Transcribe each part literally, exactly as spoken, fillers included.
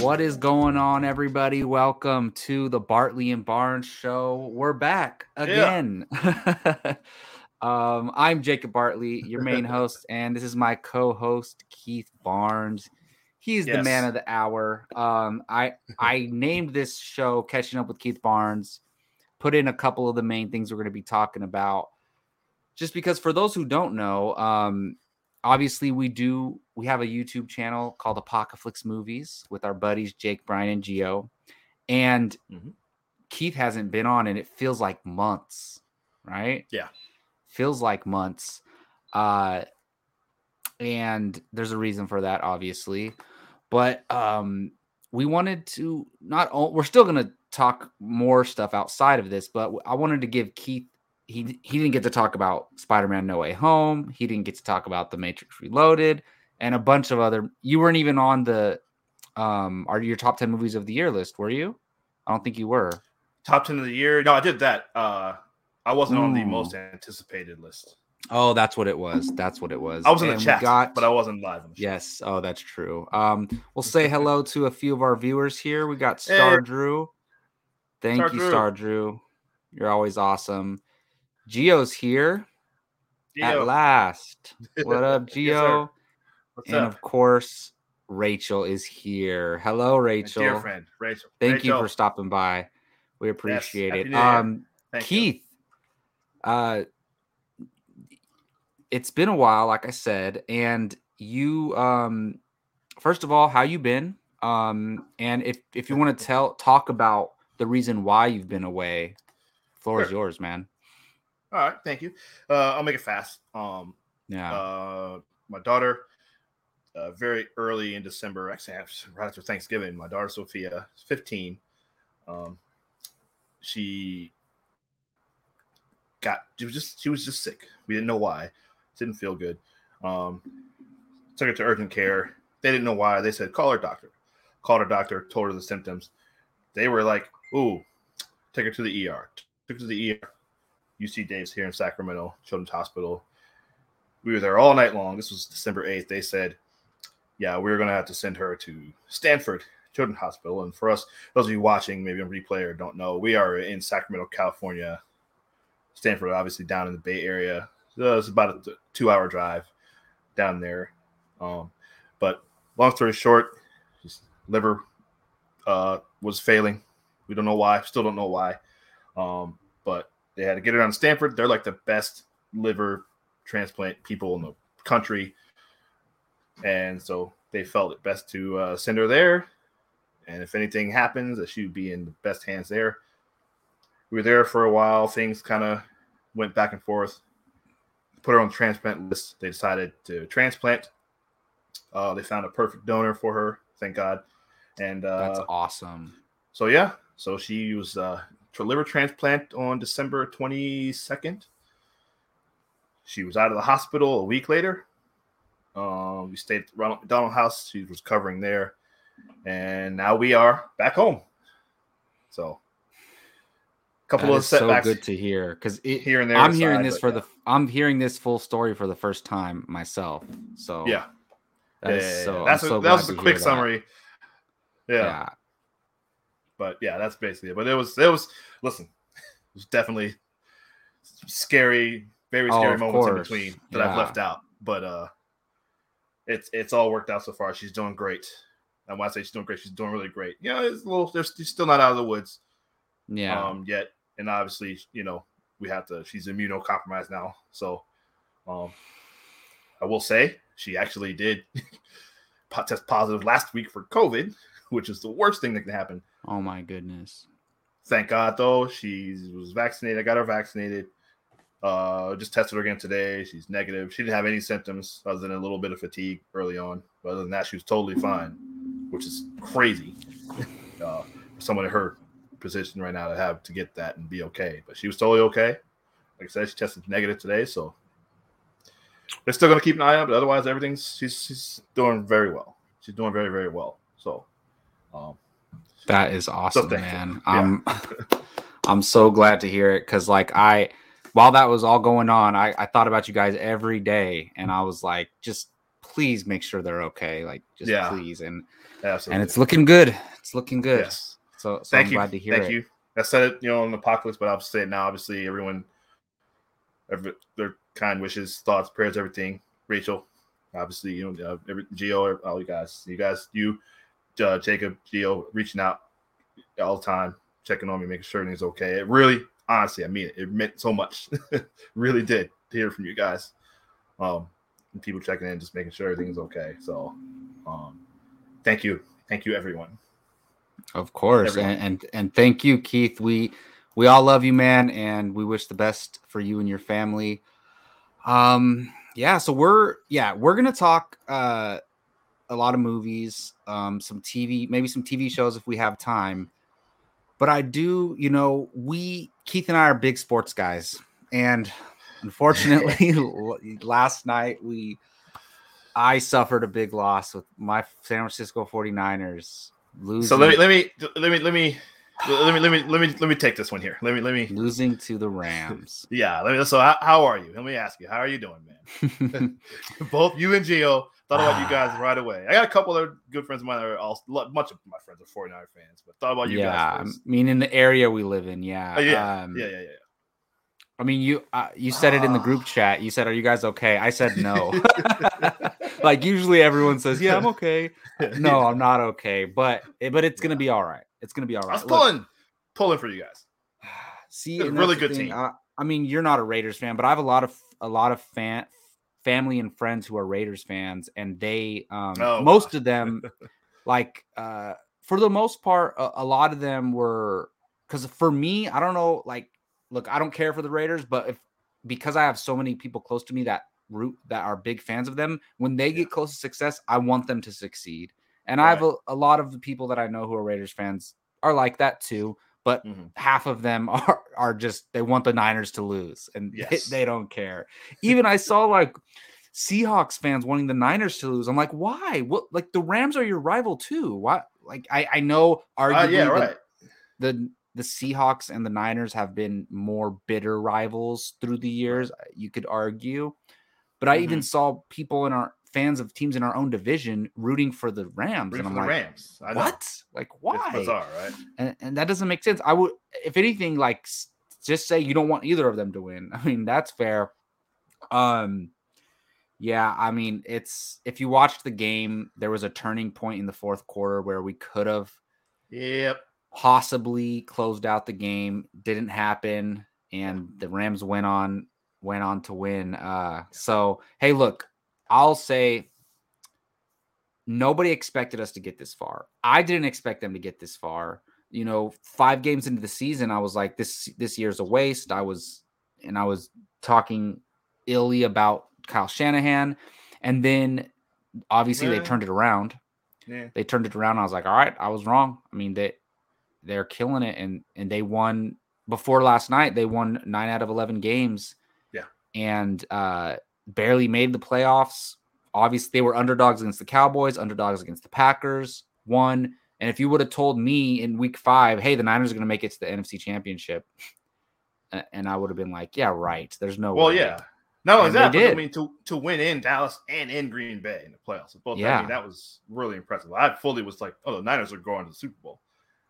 What is going on, everybody? Welcome to the Bartley and Barnes Show. We're back again. Yeah. um, I'm Jacob Bartley, your main host, and this is my co-host, Keith Barnes. He's yes. the man of the hour. Um, I I named this show Catching Up with Keith Barnes, put in a couple of the main things we're going to be talking about, just because for those who don't know, um, obviously, we do. We have a YouTube channel called Apocalypse Movies with our buddies Jake, Brian, and Gio. And mm-hmm. Keith hasn't been on, and it feels like months, right? Yeah, feels like months. Uh, and there's a reason for that, obviously. But um, we wanted to not. We're still gonna talk more stuff outside of this, but I wanted to give Keith. He he didn't get to talk about Spider-Man No Way Home. He didn't get to talk about The Matrix Reloaded and a bunch of other. You weren't even on the um are your top ten movies of the year list, were you? I don't think you were. Top ten of the year. No, I did that. Uh, I wasn't Ooh. on the most anticipated list. Oh, that's what it was. That's what it was. I was in and the chat, got... but I wasn't live. On the yes. Oh, that's true. Um, we'll say hello to a few of our viewers here. We got Star hey. Drew. Thank Star you, Drew. Star Drew. You're always awesome. Gio's here Gio. at last. What up, Gio? Yes, What's and up? Of course, Rachel is here. Hello, Rachel. My dear friend, Rachel. Thank Rachel. you for stopping by. We appreciate yes. it. Um, Keith, uh, it's been a while, like I said, and you. Um, first of all, how you been? Um, and if if you want to tell talk about the reason why you've been away, the floor sure. is yours, man. All right, thank you. Uh, I'll make it fast. Um, yeah. Uh, my daughter, uh, very early in December, actually right after Thanksgiving, my daughter Sophia, fifteen, um, she got she was just she was just sick. We didn't know why. Didn't feel good. Um, took her to urgent care. They didn't know why. They said call her doctor. Called her doctor. Told her the symptoms. They were like, "Ooh, take her to the E R." Took her to the E R. U C Davis here in Sacramento Children's Hospital. We were there all night long. This was December eighth. They said, yeah, we we're going to have to send her to Stanford Children's Hospital. And for us, those of you watching, maybe on replay or don't know, we are in Sacramento, California. Stanford, obviously, down in the Bay Area. So it's about a two-hour drive down there. Um, but long story short, just liver uh, was failing. We don't know why. Still don't know why. Um, but they had to get it on Stanford. They're like the best liver transplant people in the country. And so they felt it best to uh, send her there. And if anything happens, that she would be in the best hands there. We were there for a while. Things kind of went back and forth. Put her on the transplant list. They decided to transplant. Uh, they found a perfect donor for her. Thank God. And uh, that's awesome. So, yeah. So she was... Uh, for liver transplant on December twenty-second. She was out of the hospital a week later. Um, we stayed at the Ronald McDonald House. She was recovering there. And now we are back home. So a couple that of setbacks. So good to hear. Because here and there. I'm aside, hearing this for yeah. the I'm hearing this full story for the first time myself. So yeah. That yeah, is so, yeah. That's a, so that was a quick summary. Yeah. yeah. But yeah, that's basically it. But it was, it was. Listen, it was definitely scary, very scary oh, moments course. in between that yeah. I've left out. But uh, it's it's all worked out so far. She's doing great. And when I say she's doing great, she's doing really great. Yeah, you know, it's a little. She's still not out of the woods. Yeah. Um. Yet, and obviously, you know, we have to. She's immunocompromised now. So, um, I will say she actually did test positive last week for COVID, which is the worst thing that can happen. Oh, my goodness. Thank God, though. She was vaccinated. I got her vaccinated. Uh, just tested her again today. She's negative. She didn't have any symptoms other than a little bit of fatigue early on. But other than that, she was totally fine, which is crazy uh, for someone in her position right now to have to get that and be okay. But she was totally okay. Like I said, she tested negative today. So they're still going to keep an eye on it. But otherwise, everything's she's, she's doing very well. She's doing very, very well. So, um, that is awesome, so man. Yeah. I'm, I'm so glad to hear it. Cause like I, while that was all going on, I, I thought about you guys every day and I was like, just please make sure they're okay. Like, just yeah. please. And absolutely. And it's looking good. It's looking good. Yes. So, so Thank I'm you. glad to hear Thank it. You. I said it, you know, on Apocalypse, but I'll say it now. Obviously, everyone, every, their kind wishes, thoughts, prayers, everything. Rachel, obviously, you know, uh, every, Gio, all you guys, you guys, you, uh, Jacob, Gio, reaching out all the time, checking on me, making sure everything's okay. It really, honestly, I mean it. It meant so much. Really did to hear from you guys. Um, and people checking in, just making sure everything's okay. So, um, thank you, thank you, everyone. Of course, and, and and thank you, Keith. We we all love you, man, and we wish the best for you and your family. Um, yeah. So we're yeah we're gonna talk uh, a lot of movies, um, some T V, maybe some T V shows if we have time. But I do, you know, we Keith and I are big sports guys, and unfortunately, last night we I suffered a big loss with my San Francisco forty-niners. Losing. So let me let me let me let me let me let me let me let me take this one here. Let me let me losing to the Rams. Yeah. Let me. So how, how are you? Let me ask you. How are you doing, man? Both you and Gio thought about you guys right away. I got a couple of good friends of mine that are all much of my friends are forty-niner fans, but thought about you yeah, guys. Yeah. I mean, in the area we live in, yeah. Oh, yeah. Um, yeah. Yeah. Yeah. Yeah. I mean, you uh, you said it in the group chat. You said, "Are you guys okay?" I said, "No." Like usually, everyone says, "Yeah, I'm okay." No, I'm not okay, but but it's gonna be all right. It's gonna be all right. I was pulling, Look, pulling for you guys. See, a really good thing. team. I, I mean, you're not a Raiders fan, but I have a lot of a lot of fan family and friends who are Raiders fans, and they um, oh, most wow. of them, like uh, for the most part, a, a lot of them were because for me, I don't know, like. Look, I don't care for the Raiders, but if because I have so many people close to me that root that are big fans of them, when they get close to success, I want them to succeed. And right. I have a, a lot of the people that I know who are Raiders fans are like that too, but mm-hmm. half of them are are just they want the Niners to lose and yes. they, they don't care. Even I saw like Seahawks fans wanting the Niners to lose. I'm like, why? What? Like the Rams are your rival too. Why? Like I I know arguably uh, yeah, right. the, the The Seahawks and the Niners have been more bitter rivals through the years, you could argue. But I mm-hmm. even saw people in our fans of teams in our own division rooting for the Rams. Rooting and I'm for like, the Rams. I what? Know. Like, why? It's bizarre, right? And, and that doesn't make sense. I would, if anything, like just say you don't want either of them to win. I mean, that's fair. Um, yeah, I mean, it's if you watched the game, there was a turning point in the fourth quarter where we could have. Yep. Possibly closed out the game, didn't happen, and the Rams went on went on to win. Uh, so hey, look, I'll say nobody expected us to get this far. I didn't expect them to get this far. You know, five games into the season, I was like, this this year's a waste. I was and I was talking illy about Kyle Shanahan, and then obviously yeah. they turned it around. Yeah. They turned it around. I was like, all right, I was wrong. I mean they. They're killing it, and and they won before last night. They won nine out of eleven games, yeah, and uh, barely made the playoffs. Obviously, they were underdogs against the Cowboys, underdogs against the Packers. Won, and if you would have told me in week five, hey, the Niners are going to make it to the N F C Championship, and I would have been like, yeah, right. There's no well, way. Well, yeah, no, and exactly. I mean, to to win in Dallas and in Green Bay in the playoffs, both yeah, I mean, that was really impressive. I fully was like, oh, the Niners are going to the Super Bowl.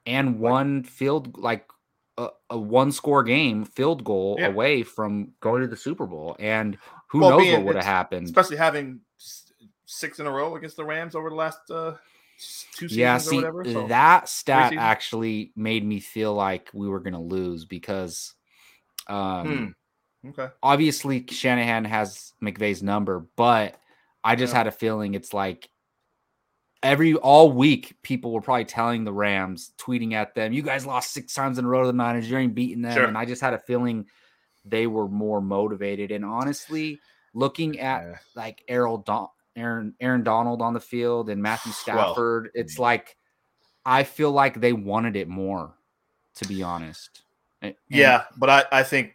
And one field, like a, a one-score game field goal yeah. away from going to the Super Bowl. And who well, knows being, what would have happened. Especially having six in a row against the Rams over the last uh, two seasons yeah, see, or whatever. So, that stat actually made me feel like we were going to lose because um, hmm. okay. obviously Shanahan has McVay's number, but I just yeah. had a feeling it's like, Every all week, people were probably telling the Rams, tweeting at them, "You guys lost six times in a row to the Niners. You ain't beating them." Sure. And I just had a feeling they were more motivated. And honestly, looking at yeah. like Errol Don- Aaron Aaron Donald on the field and Matthew Stafford, well, it's like I feel like they wanted it more. To be honest, and, yeah, but I I think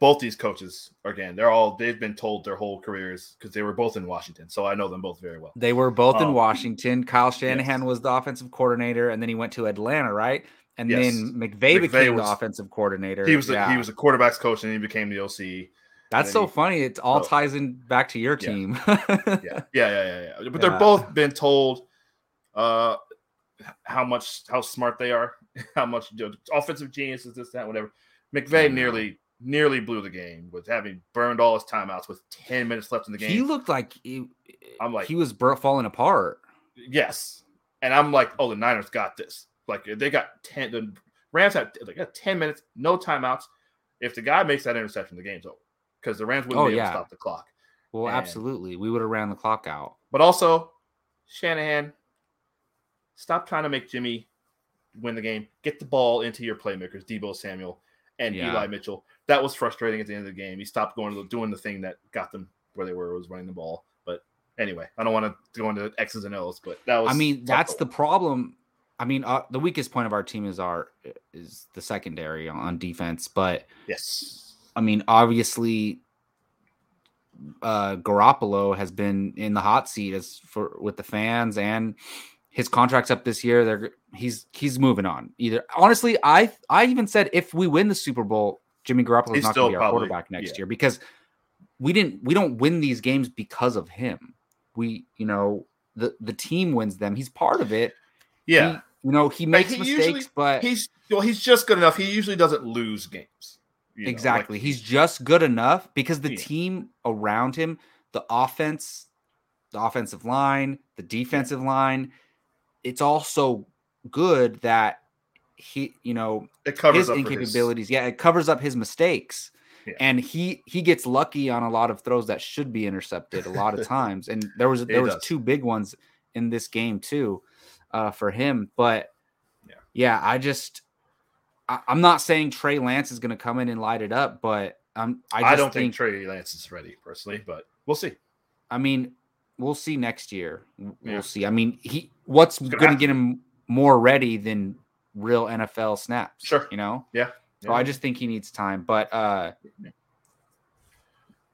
both these coaches again, they're all they've been told their whole careers because they were both in Washington, so I know them both very well. They were both um, in Washington. Kyle Shanahan yes. was the offensive coordinator, and then he went to Atlanta, right? And yes. then McVay, McVay became was, the offensive coordinator. He was yeah. a, he was a quarterback's coach, and he became the O C. That's so he, funny. It all oh. ties in back to your team. Yeah, yeah, yeah, yeah, yeah. yeah. But yeah. they're both been told uh, how much, how smart they are, how much you know, offensive geniuses, this, that, whatever. McVay mm-hmm. nearly nearly blew the game with having burned all his timeouts with ten minutes left in the game. He looked like he, I'm like he was falling apart. Yes, and I'm like, oh, the Niners got this. Like they got ten. The Rams had they got ten minutes, no timeouts. If the guy makes that interception, the game's over. Because the Rams wouldn't oh, be able yeah. to stop the clock. Well, and, absolutely. We would have ran the clock out. But also, Shanahan, stop trying to make Jimmy win the game. Get the ball into your playmakers, Deebo Samuel and yeah. Eli Mitchell. That was frustrating at the end of the game. He stopped going to, doing the thing that got them where they were, was running the ball. But anyway, I don't want to go into X's and O's. But that was. I mean, that's the problem. I mean, uh, the weakest point of our team is our is the secondary on defense. But yes. I mean, obviously, uh, Garoppolo has been in the hot seat as for with the fans, and his contract's up this year. They're he's he's moving on. Either honestly, I I even said if we win the Super Bowl, Jimmy Garoppolo is not going to be our probably, quarterback next yeah. year because we didn't we don't win these games because of him. We you know the the team wins them. He's part of it. Yeah, he, you know he makes like he mistakes, usually, but he's well he's just good enough. He usually doesn't lose games. You know, exactly. Like, he's just good enough because the yeah. team around him, the offense, the offensive line, the defensive yeah. line, it's all so good that he, you know, it covers his up incapabilities. His... Yeah, it covers up his mistakes. Yeah. And he he gets lucky on a lot of throws that should be intercepted a lot of times. And there was there it was does. two big ones in this game too, uh, for him. But yeah, yeah I just I'm not saying Trey Lance is going to come in and light it up, but I'm, I, just I don't think, think Trey Lance is ready personally, but we'll see. I mean, we'll see next year. We'll yeah. see. I mean, he what's going to get him more ready than real N F L snaps? Sure. You know? Yeah. yeah. So I just think he needs time. But, uh,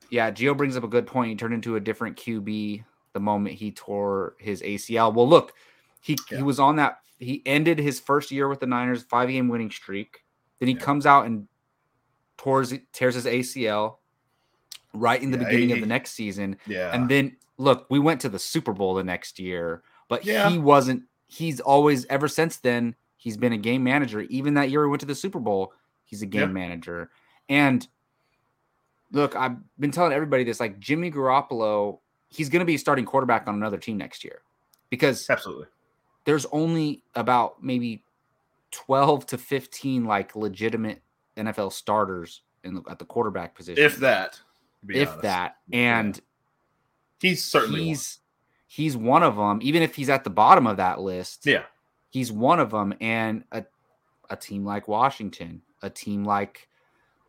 yeah, Gio brings up a good point. He turned into a different Q B the moment he tore his A C L. Well, look, he, yeah. he was on that. He ended his first year with the Niners, five-game winning streak. Then he yeah. comes out and tears, tears his A C L right in the yeah, beginning he, of the next season. Yeah. And then, look, we went to the Super Bowl the next year, but yeah. he wasn't – he's always – ever since then, he's been a game manager. Even that year we went to the Super Bowl, he's a game yeah. manager. And, look, I've been telling everybody this. Like, Jimmy Garoppolo, he's going to be a starting quarterback on another team next year because – absolutely. There's only about maybe twelve to fifteen like legitimate N F L starters in the, at the quarterback position. If that, to be if honest. that, and yeah. he's certainly he's one. he's one of them. Even if he's at the bottom of that list, yeah, he's one of them. And a a team like Washington, a team like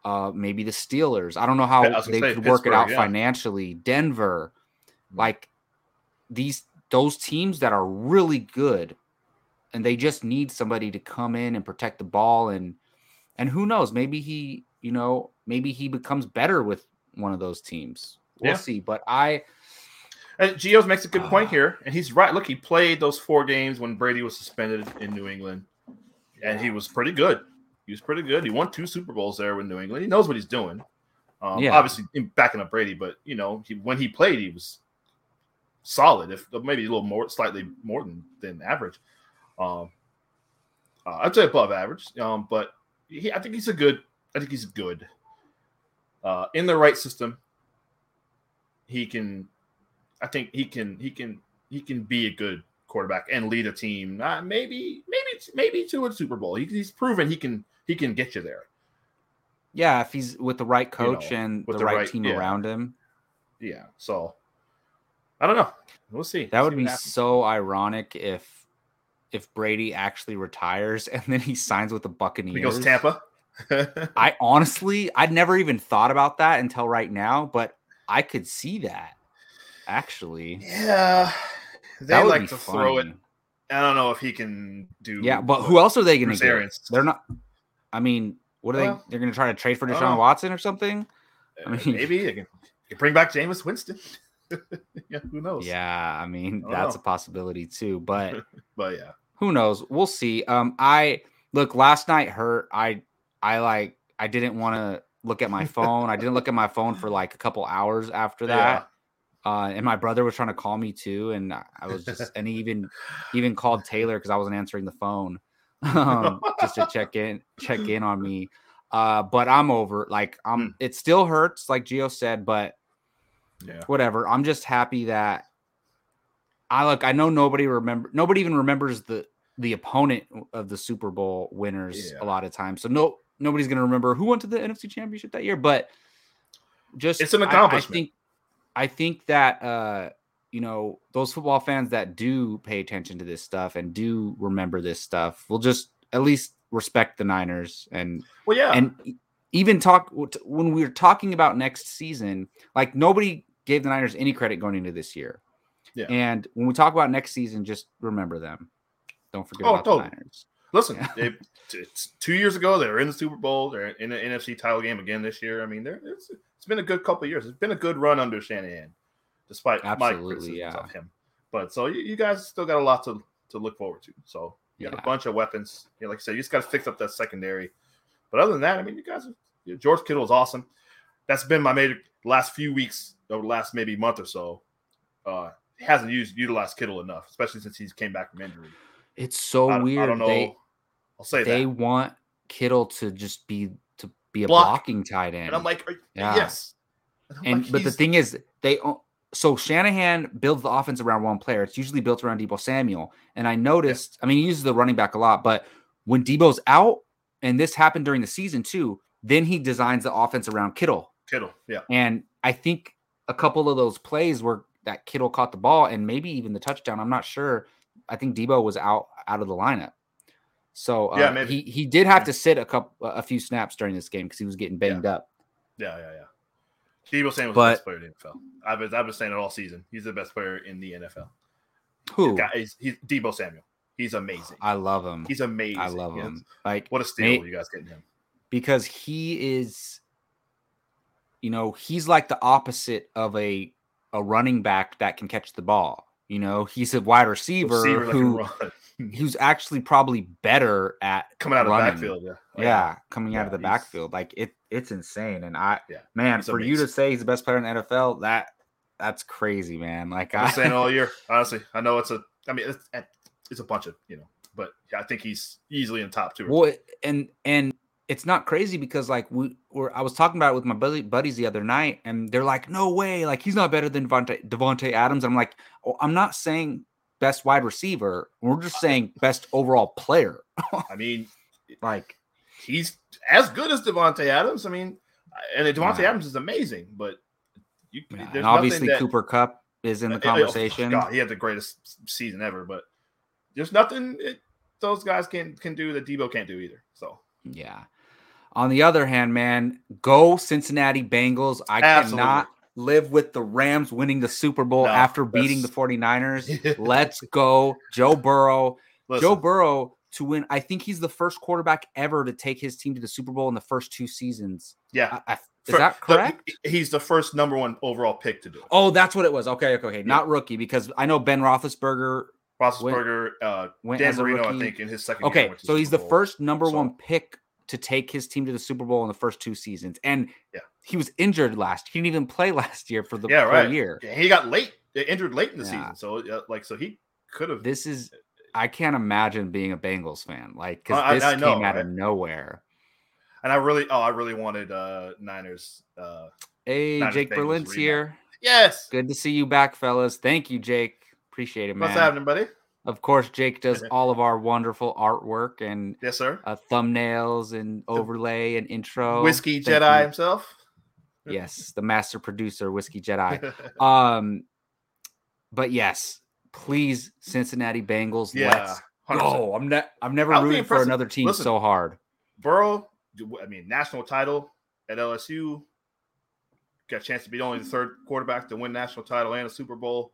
uh, maybe the Steelers. I don't know how they could work it out yeah. financially. Denver, like these. Those teams that are really good and they just need somebody to come in and protect the ball. And, and who knows, maybe he, you know, maybe he becomes better with one of those teams. We'll yeah. see. But I, and Gio's makes a good uh, point here. And he's right. Look, he played those four games when Brady was suspended in New England and he was pretty good. He was pretty good. He won two Super Bowls there with New England. He knows what he's doing. Um, yeah. Obviously backing up Brady, but you know, he, when he played, he was, solid, if maybe a little more, slightly more than, than average. Um, uh, I'd say above average. Um, but he, I think he's a good. I think he's good. Uh, in the right system, he can. I think he can. He can. He can be a good quarterback and lead a team. Uh, maybe, maybe, maybe to a Super Bowl. He, he's proven he can. He can get you there. Yeah, if he's with the right coach you know, and with the, the right, right team yeah. around him. Yeah. So. I don't know. We'll see. That would be so ironic if if Brady actually retires and then he signs with the Buccaneers. He goes Tampa. I honestly, I'd never even thought about that until right now, but I could see that actually. Yeah. They like to throw it. I don't know if he can do. Yeah, but who else are they going to get? They're not. I mean, what are they? They're going to try to trade for Deshaun Watson or something? I mean, maybe they can bring back Jameis Winston. Yeah, who knows? Yeah, I mean I that's know. a possibility too, but but yeah, who knows? We'll see. Um, I look last night hurt. I I like I didn't want to look at my phone. I didn't look at my phone for like a couple hours after that. Yeah. Uh, and my brother was trying to call me too. And I was just, and he even, even called Taylor cause I wasn't answering the phone um, just to check in, check in on me. Uh, but I'm over, like, I'm, it still hurts. Like Gio said, but yeah, whatever. I'm just happy that I look, I know nobody remember, nobody even remembers the, the opponent of the Super Bowl winners yeah. a lot of times. So no, nobody's going to remember who went to the N F C Championship that year, but just, it's an accomplishment. I, I think, I think that, uh, you know, those football fans that do pay attention to this stuff and do remember this stuff, will just at least respect the Niners and, well, yeah. and even talk when we were talking about next season, like nobody gave the Niners any credit going into this year. Yeah. And when we talk about next season, just remember them. Don't forget oh, about totally. the Niners. Listen, yeah. it, it's two years ago. They were in the Super Bowl. They're in the N F C title game again this year. I mean, there it's, it's been a good couple of years. It's been a good run under Shanahan, despite Absolutely, my criticisms yeah. of him. But so you, you guys still got a lot to, to look forward to. So you yeah. got a bunch of weapons. You know, like I said, you just got to fix up that secondary. But other than that, I mean, you guys, you know, George Kittle is awesome. That's been my major last few weeks, over the last maybe month or so. Uh, hasn't used utilized Kittle enough, especially since he's came back from injury. It's so I, weird. I don't know. They, I'll say they that. want Kittle to just be to be a Block. blocking tight end, and I'm like, you, yeah. yes. And, and like, but the thing is, they so Shanahan builds the offense around one player. It's usually built around Deebo Samuel, and I noticed. Yeah. I mean, he uses the running back a lot, but when Deebo's out, and this happened during the season too, then he designs the offense around Kittle. Kittle, yeah. And I think a couple of those plays where that Kittle caught the ball, and maybe even the touchdown. I'm not sure. I think Deebo was out, out of the lineup. So uh, yeah, he, he did have to sit a couple, a few snaps during this game because he was getting banged yeah. up. Yeah, yeah, yeah. Deebo Samuel was but, the best player in the N F L. I've been, I've been saying it all season. He's the best player in the N F L. Who? He's got, he's, he's Deebo Samuel. He's amazing. I love him. He's amazing. I love him. Like what a steal mate, you guys getting him. Because he is, you know, he's like the opposite of a a running back that can catch the ball. You know, he's a wide receiver, receiver who who's actually probably better at coming out running. of the backfield. Yeah, oh, yeah. yeah coming yeah, out of the backfield, like it, it's insane. And I, yeah, man, for amazing. you to say he's the best player in the N F L, that that's crazy, man. Like I've been saying all year, honestly. I know it's a, I mean, it's, it's a bunch of you know, but I think he's easily in top two. Well, and and it's not crazy because like we were, I was talking about it with my buddy, buddies the other night, and they're like, "No way! Like he's not better than Devontae, Devontae Adams." And I'm like, I'm not saying best wide receiver. We're just saying best overall player. I mean, like he's as good as Devontae Adams. I mean, and Devontae yeah. Adams is amazing, but you, yeah, and obviously that, Cooper Kupp is in the conversation. Oh God, he had the greatest season ever, but there's nothing it, those guys can can do that Deebo can't do either. So yeah. On the other hand, man, go Cincinnati Bengals. I Absolutely. cannot live with the Rams winning the Super Bowl no, after beating the 49ers. Let's go. Joe Burrow. Listen. Joe Burrow to win. I think he's the first quarterback ever to take his team to the Super Bowl in the first two seasons. Yeah. I, I, is For, that correct? The, he's the first number one overall pick to do it. Oh, that's what it was. Okay, okay, okay. Yeah. Not rookie, because I know Ben Roethlisberger. Roethlisberger, went, uh, went Dan Marino, I think, in his second okay, year. Okay, so he's Super the Bowl. first number so. one pick to take his team to the Super Bowl in the first two seasons. And yeah. he was injured last. He didn't even play last year for the yeah, right. year. Yeah, he got late, injured late in the yeah. season. So uh, like, so he could have, this is, I can't imagine being a Bengals fan. Like, cause I, this I, I know, came out right? of nowhere. And I really, oh, I really wanted uh Niners. Uh, hey, Niners Jake Bengals Berlin's rebound. here. Yes. Good to see you back, fellas. Thank you, Jake. Appreciate it, man. What's happening, buddy? Of course, Jake does all of our wonderful artwork and yes, sir. Uh, thumbnails and overlay and intro. Whiskey Thank Jedi you. himself. Yes, the master producer, Whiskey Jedi. um, but yes, please, Cincinnati Bengals. Yeah, let's one hundred percent go. I'm not. Ne- I'm never I'll rooting for another team Listen, so hard. Burrow, I mean, national title at L S U. Got a chance to be only the third quarterback to win national title and a Super Bowl.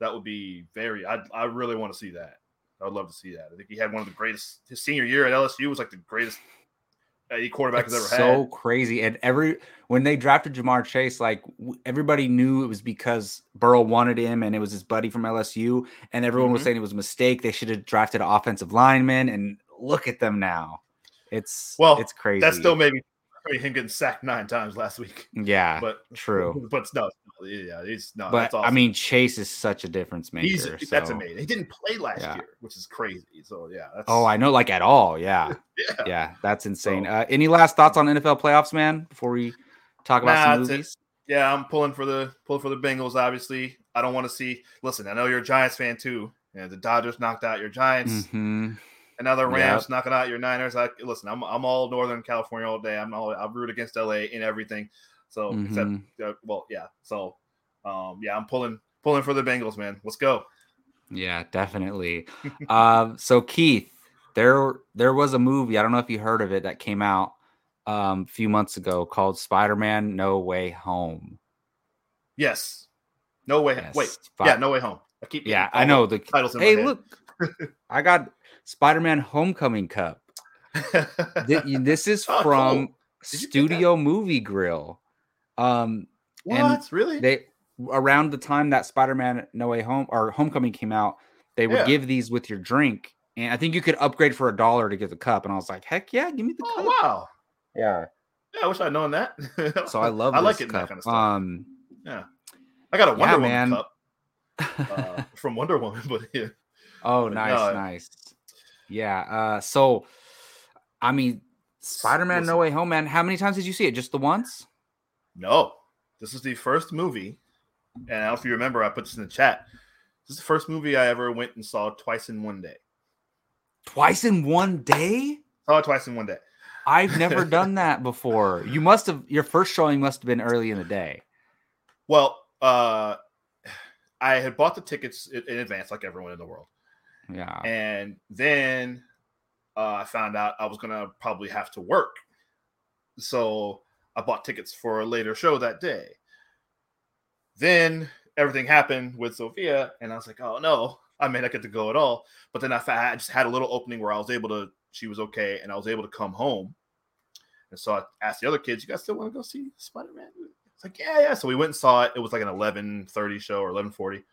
That would be very, I I really want to see that. I would love to see that. I think he had one of the greatest, his senior year at L S U was like the greatest any quarterback That's has ever so had. So crazy. And every, when they drafted Jamar Chase, like everybody knew it was because Burrow wanted him and it was his buddy from L S U. And everyone mm-hmm. was saying it was a mistake. They should have drafted an offensive lineman and look at them now. It's, well, it's crazy. That still made me I mean, him getting sacked nine times last week. Yeah, but true. But no, yeah, he's no. But that's awesome. I mean, Chase is such a difference maker. He's, so. That's amazing. He didn't play last yeah. year, which is crazy. So yeah. That's, oh, I know, like at all. Yeah, yeah. yeah, that's insane. So, uh, any last thoughts on N F L playoffs, man? Before we talk about nah, some movies. It. Yeah, I'm pulling for the pull for the Bengals. Obviously, I don't want to see. Listen, I know you're a Giants fan too. You know, the Dodgers knocked out your Giants. Mm-hmm. And now the Rams yep. knocking out your Niners. I listen. I'm I'm all Northern California all day. I'm all I root against L A in everything. So mm-hmm. except uh, well, yeah. So um, yeah, I'm pulling pulling for the Bengals, man. Let's go. Yeah, definitely. uh, so Keith, there there was a movie. I don't know if you heard of it that came out um, a few months ago called Spider-Man No Way Home. Yes. No way. Yes. Wait. Sp- yeah. No Way Home. I keep. Yeah, I know the titles. In hey, my look. Head. I got. Spider-Man Homecoming Cup. This is from oh, cool. Studio Movie Grill. Um, what? And really? They around the time that Spider-Man No Way Home or Homecoming came out, they would yeah. give these with your drink, and I think you could upgrade for a dollar to get the cup. And I was like, heck yeah, give me the oh, cup! Wow, yeah, yeah. I wish I'd known that. So I love. I like it. That kind of stuff. Um, yeah, I got a Wonder yeah, Woman cup uh, from Wonder Woman, but yeah. Oh, but nice, no, nice. Yeah, uh, so, I mean, Spider-Man Listen. No Way Home, man, how many times did you see it? Just the once? No. This is the first movie, and I don't know if you remember, I put this in the chat. This is the first movie I ever went and saw twice in one day. Twice in one day? Saw it twice in one day. I've never done that before. You must have, your first showing must have been early in the day. Well, uh, I had bought the tickets in advance, like everyone in the world. Yeah, and then uh, I found out I was gonna probably have to work, so I bought tickets for a later show that day. Then everything happened with Sophia, and I was like, "Oh no, I may not get to go at all." But then I, I just had a little opening where I was able to. She was okay, and I was able to come home. And so I asked the other kids, "You guys still want to go see Spider-Man?" It's like, "Yeah, yeah." So we went and saw it. It was like an eleven thirty show or eleven forty.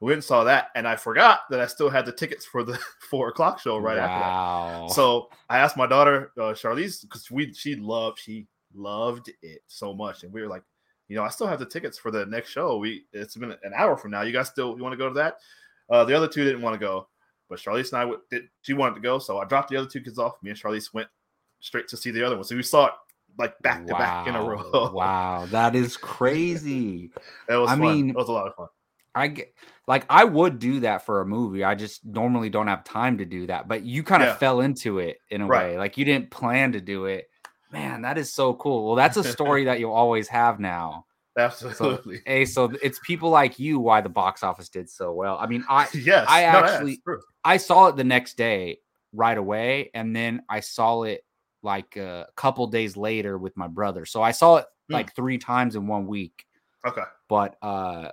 We went and saw that, and I forgot that I still had the tickets for the four o'clock show right wow. after that. So I asked my daughter, uh, Charlize, because we she loved she loved it so much, and we were like, you know, I still have the tickets for the next show. We it's been an hour from now. You guys still you want to go to that? Uh, the other two didn't want to go, but Charlize and I w- did. She wanted to go, so I dropped the other two kids off. Me and Charlize went straight to see the other one. So we saw it like back to wow. back in a row. Wow, that is crazy. It was I fun. mean, it was a lot of fun. I get, like I would do that for a movie. I just normally don't have time to do that. But you kind of yeah. fell into it in a right. way. Like you didn't plan to do it. Man, that is so cool. Well, that's a story that you'll always have now. Absolutely. So, hey, so it's people like you why the box office did so well. I mean, I yes, I actually no, I saw it the next day right away, and then I saw it like a couple days later with my brother. So I saw it mm. like three times in one week. Okay. But uh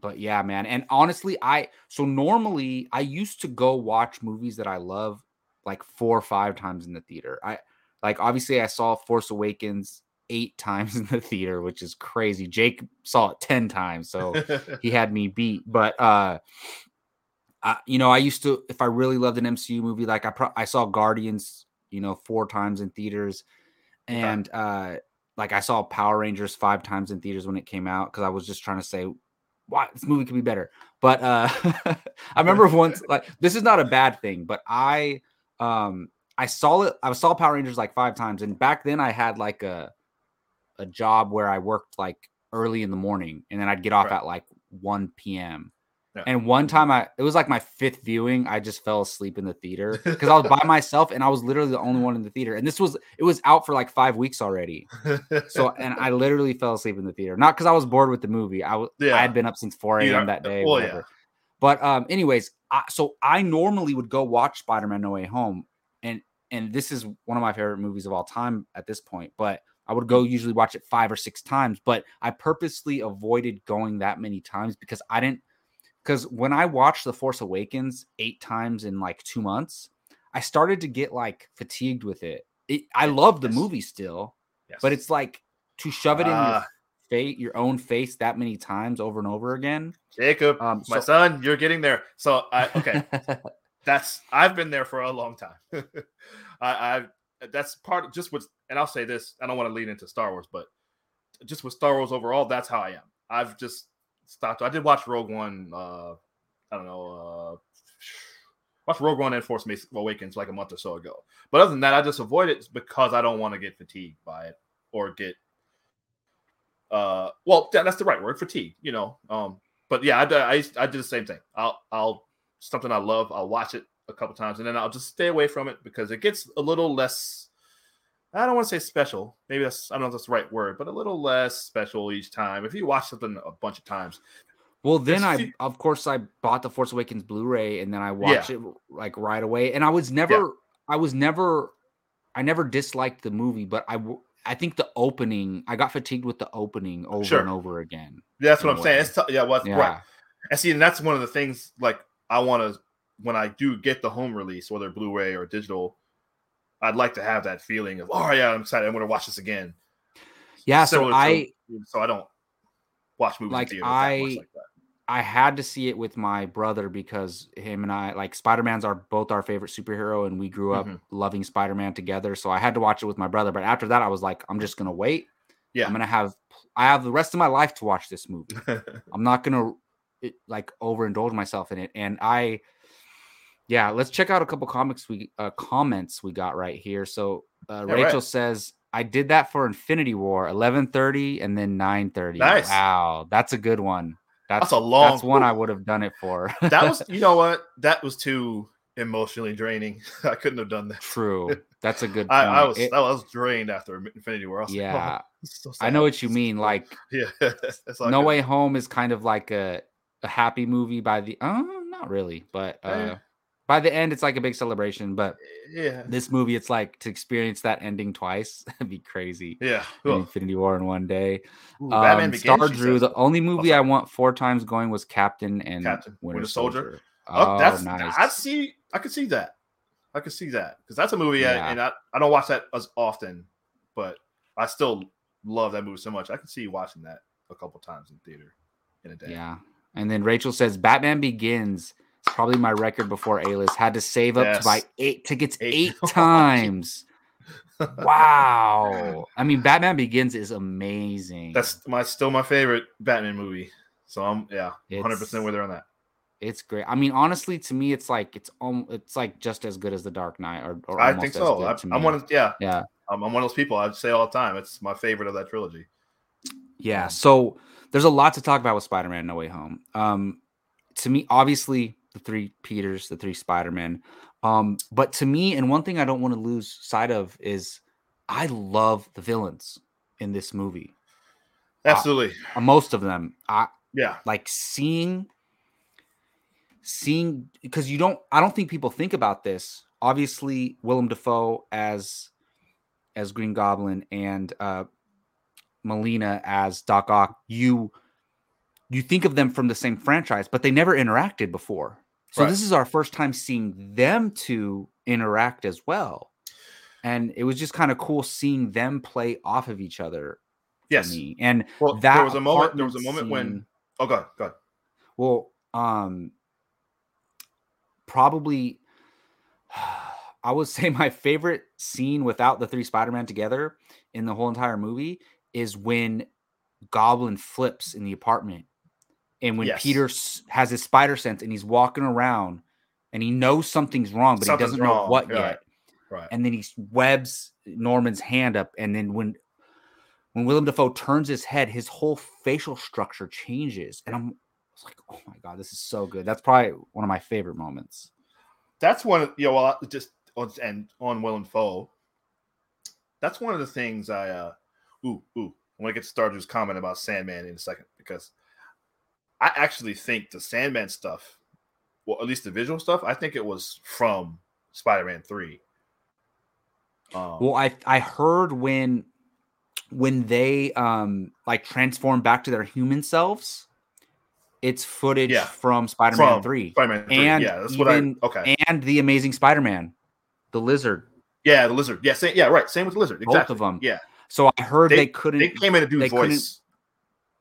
But yeah, man. And honestly, I so normally I used to go watch movies that I love like four or five times in the theater. I like obviously I saw Force Awakens eight times in the theater, which is crazy. Jake saw it ten times, so he had me beat. But uh, I, you know, I used to if I really loved an M C U movie, like I pro- I saw Guardians, you know, four times in theaters, and uh, like I saw Power Rangers five times in theaters when it came out because I was just trying to say. Wow, this movie could be better. But uh, I remember once, like, this is not a bad thing, but I um, I saw it. I saw Power Rangers like five times. And back then I had like a a job where I worked like early in the morning. And then I'd get off right. at like one p.m. Yeah. And one time I it was like my fifth viewing. I just fell asleep in the theater because I was by myself and I was literally the only one in the theater. And this was it was out for like five weeks already. So and I literally fell asleep in the theater, not because I was bored with the movie. I was yeah. I had been up since four a.m. Yeah. that day. Well, yeah. But um, anyways, I, so I normally would go watch Spider-Man No Way Home, and and this is one of my favorite movies of all time at this point. But I would go usually watch it five or six times. But I purposely avoided going that many times because I didn't. Because when I watched The Force Awakens eight times in like two months, I started to get like fatigued with it. it I love the yes. movie still, yes. but it's like to shove it in uh, your, fa- your own face that many times over and over again. Jacob, um, so- my son, you're getting there. So I okay, that's I've been there for a long time. I, I've that's part of just with, and I'll say this, I don't want to lead into Star Wars, but just with Star Wars overall, that's how I am. I've just stopped. I did watch Rogue One. Uh, I don't know. Uh, watched Rogue One and Force Awakens like a month or so ago. But other than that, I just avoid it because I don't want to get fatigued by it or get. Uh, well, that's the right word, fatigue. You know. Um, but yeah, I, I I did the same thing. I'll I'll something I love. I'll watch it a couple times and then I'll just stay away from it because it gets a little less. I don't want to say special. Maybe that's, I don't know if that's the right word, but a little less special each time. If you watch something a bunch of times. Well, then I, few- of course, I bought the Force Awakens Blu-ray and then I watched yeah. it like right away. And I was never, yeah. I was never, I never disliked the movie, but I, I think the opening, I got fatigued with the opening over sure. and over again. Yeah, that's what I'm saying. It's t- yeah, well, yeah. Right. And see, and that's one of the things, like, I want to, when I do get the home release, whether Blu-ray or digital, I'd like to have that feeling of, oh yeah, I'm excited. I'm going to watch this again. Yeah. Similar so I, to, so I don't watch movies. Like in I, like that. I had to see it with my brother because him and I, like, Spider-Man's our, both our favorite superhero and we grew up mm-hmm. loving Spider-Man together. So I had to watch it with my brother. But after that, I was like, I'm just going to wait. Yeah. I'm going to have, I have the rest of my life to watch this movie. I'm not going to like overindulge myself in it. And I, Yeah, let's check out a couple comics we uh, comments we got right here. So uh, yeah, Rachel right. says, I did that for Infinity War, eleven thirty and then nine thirty. Nice. Wow, that's a good one. That's, that's a long That's one move. I would have done it for. That was, you know what? That was too emotionally draining. I couldn't have done that. True. That's a good I, I was it, I was drained after Infinity War. I yeah. Like, oh, so I know what you mean. Like, yeah, No good. Way Home is kind of like a, a happy movie by the, uh, not really, but... Uh, yeah. By the end, it's like a big celebration, but yeah, this movie, it's like to experience that ending twice. It'd be crazy. Yeah, cool. Infinity War in one day. Ooh, um, Begins, Star Drew, says. The only movie oh, I want four times going was Captain and Captain, Winter, Winter Soldier. Soldier. Oh, oh, that's nice. I see. I could see that. I could see that because that's a movie, yeah. I, and I, I don't watch that as often, but I still love that movie so much. I could see watching that a couple times in theater in a day. Yeah, and then Rachel says Batman Begins. It's probably my record before A-list. Had to save up yes. to buy eight tickets eight, eight times. Wow. I mean, Batman Begins is amazing. That's my still my favorite Batman movie. So I'm yeah, one hundred percent with her on that. It's great. I mean, honestly, to me, it's like it's um, it's like just as good as The Dark Knight. Or, or I think so. I, I'm one of yeah yeah. I'm, I'm one of those people. I say all the time, it's my favorite of that trilogy. Yeah. So there's a lot to talk about with Spider-Man: No Way Home. Um, to me, obviously. The three Peters, the three Spider-Men. Um, but to me, and one thing I don't want to lose sight of is I love the villains in this movie. Absolutely. Uh, most of them. I yeah. Like seeing, seeing, because you don't, I don't think people think about this. Obviously, Willem Dafoe as, as Green Goblin and uh, Melina as Doc Ock, you, you think of them from the same franchise, but they never interacted before. So right. This is our first time seeing them two interact as well. And it was just kind of cool seeing them play off of each other. Yes. For me. And well, that there was a moment, there was a moment scene, when, oh God, God. Well, um, probably I would say my favorite scene without the three Spider-Man together in the whole entire movie is when Goblin flips in the apartment. And when yes. Peter has his spider sense and he's walking around and he knows something's wrong, but something's he doesn't wrong. know what yeah. yet. Right. And then he webs Norman's hand up. And then when, when Willem Dafoe turns his head, his whole facial structure changes. And I'm I was like, oh my God, this is so good. That's probably one of my favorite moments. That's one of, you know, well, just and on Willem Dafoe, that's one of the things I, uh, ooh, ooh, I want to get started with comment about Sandman in a second because I actually think the Sandman stuff, well, at least the visual stuff, I think it was from Spider-Man Three. Um, well, I I heard when when they um like transform back to their human selves, it's footage yeah, from Spider-Man from Three, Spider-Man Three, and yeah, that's even, what I okay, and The Amazing Spider-Man, The Lizard, yeah, The Lizard, yeah, same, yeah, right, same with The Lizard, exactly. Both of them, yeah. So I heard they, they couldn't. They came in to do voice. Couldn't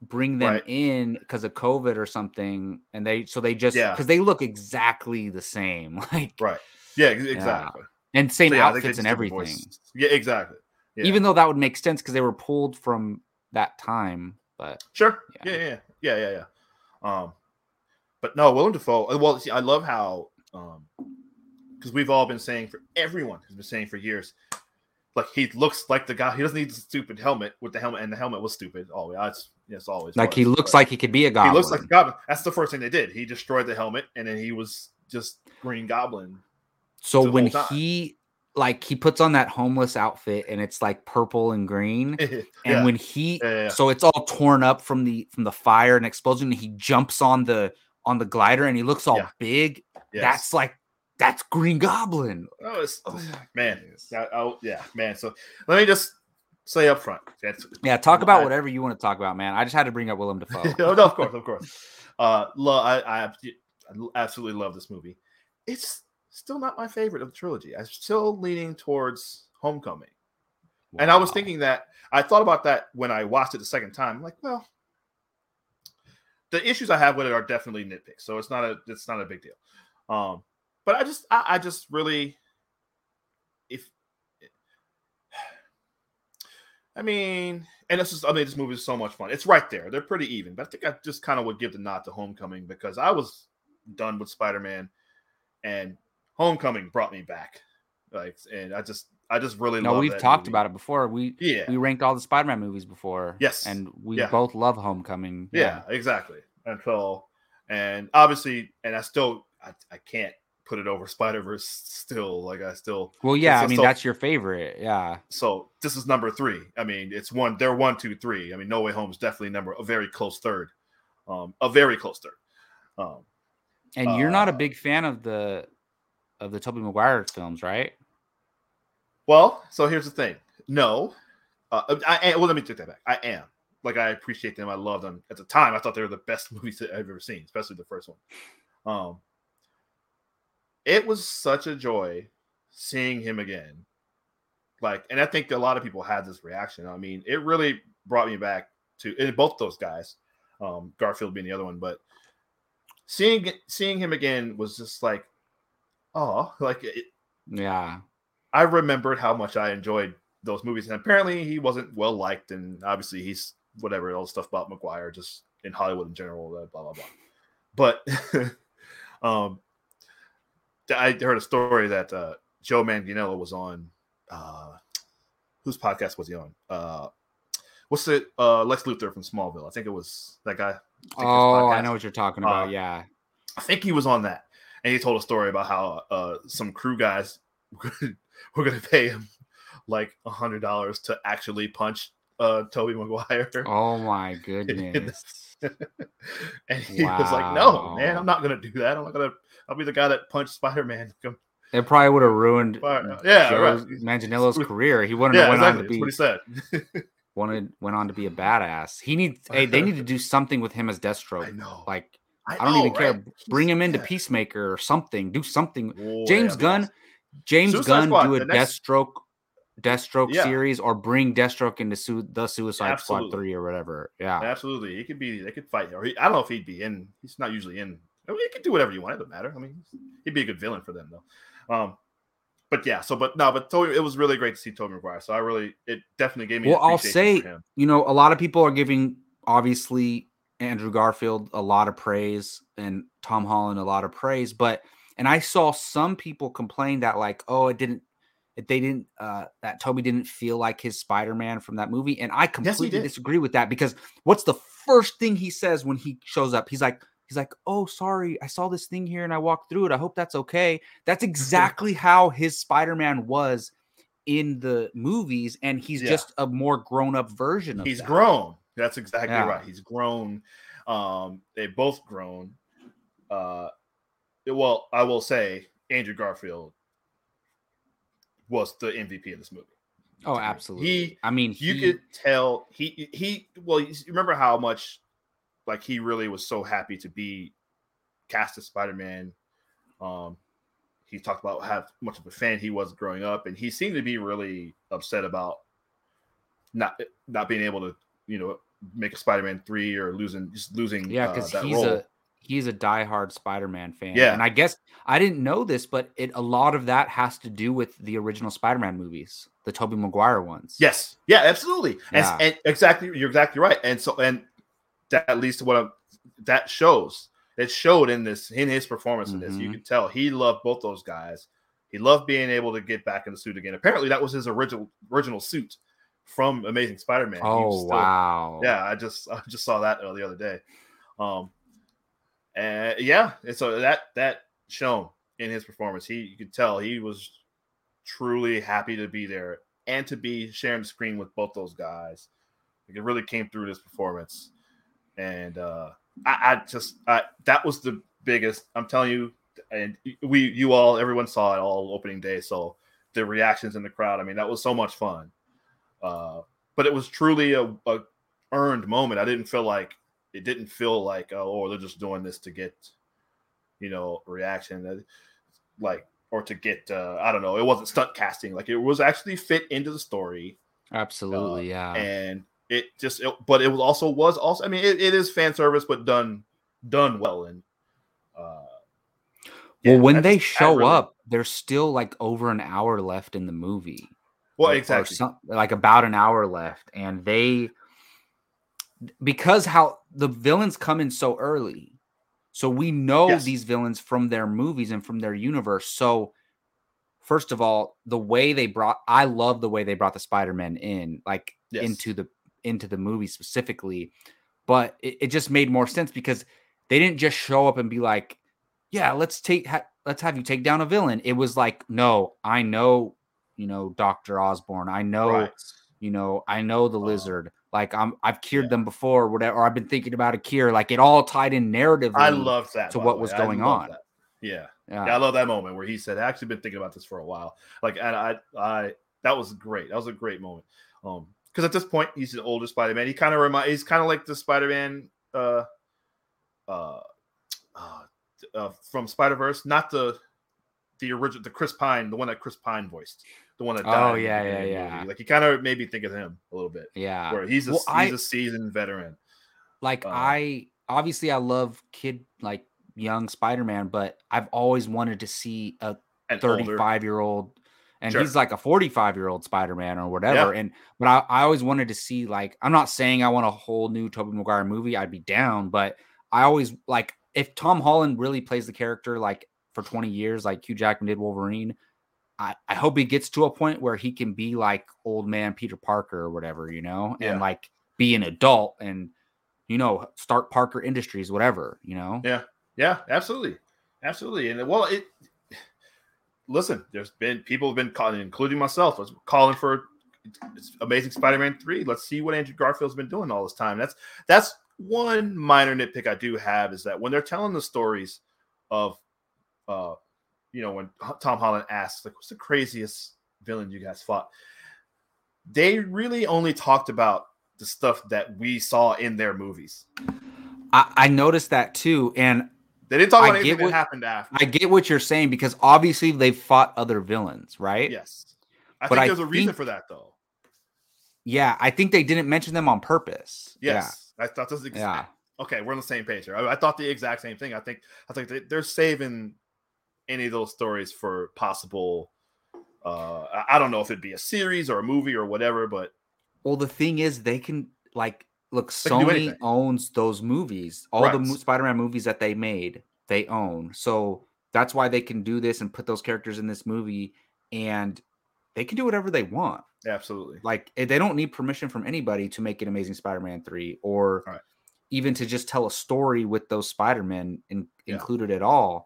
bring them right. in because of COVID or something, and they so they just because yeah. they look exactly the same, like right, yeah, exactly. and same so, yeah, outfits and everything. Yeah, exactly. Yeah. Even though that would make sense because they were pulled from that time, but sure. Yeah, yeah, yeah, yeah, yeah. yeah, yeah. Um, but no, Willem Dafoe. Well, see, I love how um, because we've all been saying for everyone has been saying for years. Like, he looks like the guy. He doesn't need the stupid helmet with the helmet. And the helmet was stupid. Always. It's, it's always. Like, was. he looks but like he could be a goblin. He looks like a goblin. That's the first thing they did. He destroyed the helmet, and then he was just Green Goblin. So when he, like, he puts on that homeless outfit, and it's, like, purple and green. And yeah. when he... Yeah, yeah, yeah. So it's all torn up from the from the fire and explosion, and he jumps on the on the glider, and he looks all yeah. big. Yes. That's, like... That's Green Goblin. Oh, it's, oh man. Oh, yeah, man. So let me just say up front. That's, yeah, talk about I, whatever you want to talk about, man. I just had to bring up Willem Dafoe. no, no, of course, of course. Uh, love, I, I, I absolutely love this movie. It's still not my favorite of the trilogy. I'm still leaning towards Homecoming. Wow. And I was thinking that, I thought about that when I watched it the second time. I'm like, well, the issues I have with it are definitely nitpicks. So it's not a, it's not a big deal. Um, But I just, I, I just really, if, I mean, and this is, I mean, this movie is so much fun. It's right there. They're pretty even. But I think I just kind of would give the nod to Homecoming because I was done with Spider-Man, and Homecoming brought me back. Like, and I just, I just really love it. No, we've talked about it before. We, yeah. we ranked all the Spider-Man movies before. Yes. And we yeah. both love Homecoming. Yeah, yeah, exactly. And so, and obviously, and I still, I, I can't. Put it over Spider-Verse still. Like, I still well yeah I mean so, that's your favorite. Yeah, so this is number three. I mean, it's one, they're one, two, three. I mean, No Way Home is definitely number a very close third. Um a very close third. Um and you're uh, not a big fan of the of the Tobey Maguire films, right? Well, so here's the thing. No, uh I, I well let me take that back. I am. Like, I appreciate them. I love them. At the time, I thought they were the best movies that I've ever seen, especially the first one. Um It was such a joy seeing him again. Like, and I think a lot of people had this reaction. I mean, it really brought me back to and both those guys, um, Garfield being the other one. But seeing seeing him again was just like, oh, like, it, yeah. I remembered how much I enjoyed those movies. And apparently he wasn't well liked. And obviously he's whatever, all the stuff about McGuire, just in Hollywood in general, blah, blah, blah. But, um, I heard a story that uh, Joe Manganiello was on. Uh, whose podcast was he on? Uh, what's it? Uh, Lex Luthor from Smallville. I think it was that guy. I oh, I know what you're talking about. Uh, yeah, I think he was on that, and he told a story about how uh, some crew guys were going to pay him like a hundred dollars to actually punch uh, Tobey Maguire. Oh my goodness! And he wow. was like, "No, man, I'm not going to do that. I'm not going to." I'll be the guy that punched Spider-Man. It probably would have ruined Spider- yeah, right. Manganiello's career. He wouldn't yeah, have went exactly. on to be what he said. wanted went on to be a badass. He needs hey, they need to do something with him as Deathstroke. I know. Like I, I don't know, even right? care. Bring him into Peacemaker or something. Do something. Whoa, James yeah, Gunn, James Suicide Gunn Squad, do a next... Deathstroke Deathstroke yeah. series, or bring Deathstroke into su- the Suicide absolutely. Squad three or whatever. Yeah. Absolutely. He could be they could fight. Or he, I don't know if he'd be in. He's not usually in. I mean, he could do whatever you want. It doesn't matter. I mean, he'd be a good villain for them, though. Um, but yeah, so but no, but Toby, it was really great to see Tobey Maguire. So I really, it definitely gave me. Well, I'll say, you know, a lot of people are giving obviously Andrew Garfield a lot of praise and Tom Holland a lot of praise, but and I saw some people complain that like, oh, it didn't, they didn't, uh, that Toby didn't feel like his Spider-Man from that movie, and I completely yes, disagree with that because what's the first thing he says when he shows up? He's like. He's like, oh, sorry, I saw this thing here and I walked through it. I hope that's okay. That's exactly how his Spider-Man was in the movies. And he's yeah. just a more grown-up version of he's that. He's grown. That's exactly yeah. right. He's grown. Um, they both grown. Uh, well, I will say Andrew Garfield was the M V P of this movie. Oh, absolutely. He, I mean, you he... could tell he he. Well, you remember how much. Like, he really was so happy to be cast as Spider-Man. Um, he talked about how much of a fan he was growing up, and he seemed to be really upset about not not being able to, you know, make a Spider-Man three or losing just losing. Yeah, because uh, he's role. a he's a diehard Spider-Man fan. Yeah. And I guess I didn't know this, but it a lot of that has to do with the original Spider-Man movies, the Tobey Maguire ones. Yes. Yeah, absolutely. Yeah. And, and exactly, you're exactly right. And so, and that leads to what I'm, that shows. It showed in this, in his performance in this. Mm-hmm. You could tell he loved both those guys. He loved being able to get back in the suit again. Apparently, that was his original original suit from Amazing Spider-Man. Oh, still, wow. Yeah, I just I just saw that the other day. Um, and yeah, and so that that shown in his performance. He you could tell he was truly happy to be there and to be sharing the screen with both those guys. Like, it really came through this performance. And uh I, I just I, that was the biggest. I'm telling you, and we, you all, everyone saw it all opening day. So the reactions in the crowd. I mean, that was so much fun. Uh, but it was truly a, a earned moment. I didn't feel like it didn't feel like oh, they're just doing this to get, you know, reaction, like, or to get uh, I don't know. It wasn't stunt casting. Like, it was actually fit into the story. Absolutely, uh, yeah, and. It just, it, but it was also was also. I mean, it, it is fan service, but done done well. And uh, yeah, well, when they show really, up, there's still like over an hour left in the movie. Well, like, exactly, some, like about an hour left, and they because how the villains come in so early, so we know yes. these villains from their movies and from their universe. So. First of all, the way they brought, I love the way they brought the Spider-Man in, like yes. into the into the movie specifically, but it, it just made more sense because they didn't just show up and be like, yeah, let's take, ha- let's have you take down a villain. It was like, no, I know, you know, Doctor Osborn. I know, right. you know, I know the uh, Lizard. Like I'm, I've cured yeah. them before, or whatever. Or I've been thinking about a cure. Like it all tied in narratively. I love that to what was going on. That. Yeah. Yeah. yeah, I love that moment where he said, "I've actually been thinking about this for a while." Like, and I, I, that was great. That was a great moment. Um, because at this point, he's an older Spider-Man. He kind of remind, he's kind of like the Spider-Man, uh, uh, uh, uh from Spider-Verse, not the, the original, the Chris Pine, the one that Chris Pine voiced, the one that. Died oh yeah, yeah, yeah. Movie. Like he kind of made me think of him a little bit. Yeah, where he's a, well, he's I, a seasoned veteran. Like uh, I obviously I love kid like. young Spider-Man, but I've always wanted to see a thirty-five year old and sure. he's like a forty-five year old Spider-Man or whatever. Yeah. And, but I, I always wanted to see, like, I'm not saying I want a whole new Tobey Maguire movie. I'd be down, but I always like, if Tom Holland really plays the character, like for twenty years, like Hugh Jackman did Wolverine, I, I hope he gets to a point where he can be like old man, Peter Parker or whatever, you know, yeah. and like be an adult and, you know, start Parker Industries, whatever, you know? Yeah. Yeah, absolutely. Absolutely. And well, it listen, there's been people have been calling, including myself, was calling for it's Amazing Spider-Man Three. Let's see what Andrew Garfield's been doing all this time. That's that's one minor nitpick I do have is that when they're telling the stories of uh you know, when Tom Holland asks, like, what's the craziest villain you guys fought? They really only talked about the stuff that we saw in their movies. I, I noticed that too, and they didn't talk about anything that happened after. I get what you're saying because obviously they've fought other villains, right? Yes. I but think there's I a reason think, for that though. Yeah, I think they didn't mention them on purpose. Yes. Yeah. I thought this exact yeah. Okay, we're on the same page here. I, I thought the exact same thing. I think I think they, they're saving any of those stories for possible uh I, I don't know if it'd be a series or a movie or whatever, but well, the thing is they can like Look, they Sony owns those movies. All right. the mo- Spider-Man movies that they made, they own. So that's why they can do this and put those characters in this movie, and they can do whatever they want. Absolutely. Like, they don't need permission from anybody to make an Amazing Spider-Man three or right. even to just tell a story with those Spider-Men in- yeah. included at all.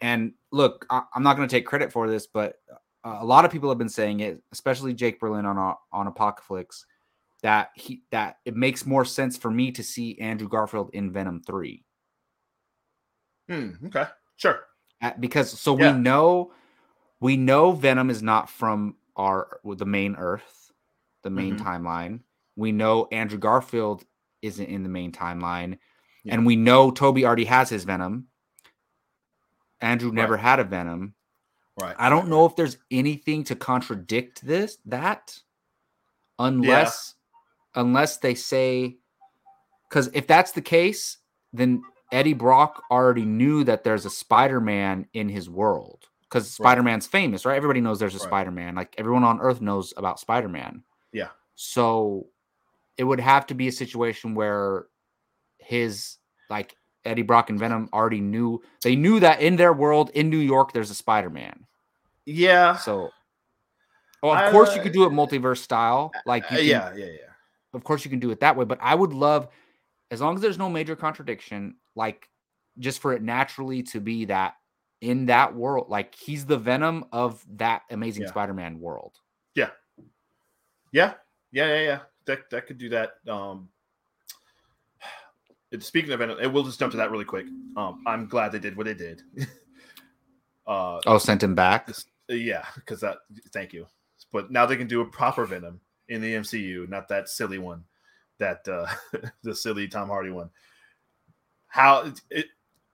And look, I- I'm not going to take credit for this, but uh, a lot of people have been saying it, especially Jake Berlin on, uh, on Apocalypse. That he that it makes more sense for me to see Andrew Garfield in Venom three. Hmm. Okay. Sure. At, because so yeah. we know we know Venom is not from our the main Earth, the main mm-hmm. timeline. We know Andrew Garfield isn't in the main timeline, yeah. and we know Toby already has his Venom. Andrew right. never had a Venom. Right. I don't know if there's anything to contradict this that, unless. Yeah. Unless they say, because if that's the case, then Eddie Brock already knew that there's a Spider-Man in his world because right. Spider-Man's famous, right? Everybody knows there's a right. Spider-Man. Like everyone on Earth knows about Spider-Man. Yeah. So it would have to be a situation where his like Eddie Brock and Venom already knew they knew that in their world in New York there's a Spider-Man. Yeah. So, well, of I, course you could do it multiverse style, like you can, yeah, yeah, yeah. Of course you can do it that way, but I would love. As long as there's no major contradiction, like just for it naturally to be that in that world, like he's the Venom of that Amazing yeah. Spider-Man world. Yeah. Yeah. Yeah. Yeah. Yeah. That, that could do that. Um, it, speaking of Venom, it, we'll just jump to that really quick. Um, I'm glad they did what they did. uh, oh, sent him back. Yeah. Cause that, thank you. But now they can do a proper Venom in the M C U, not that silly one. That uh, the silly Tom Hardy one, how it, it,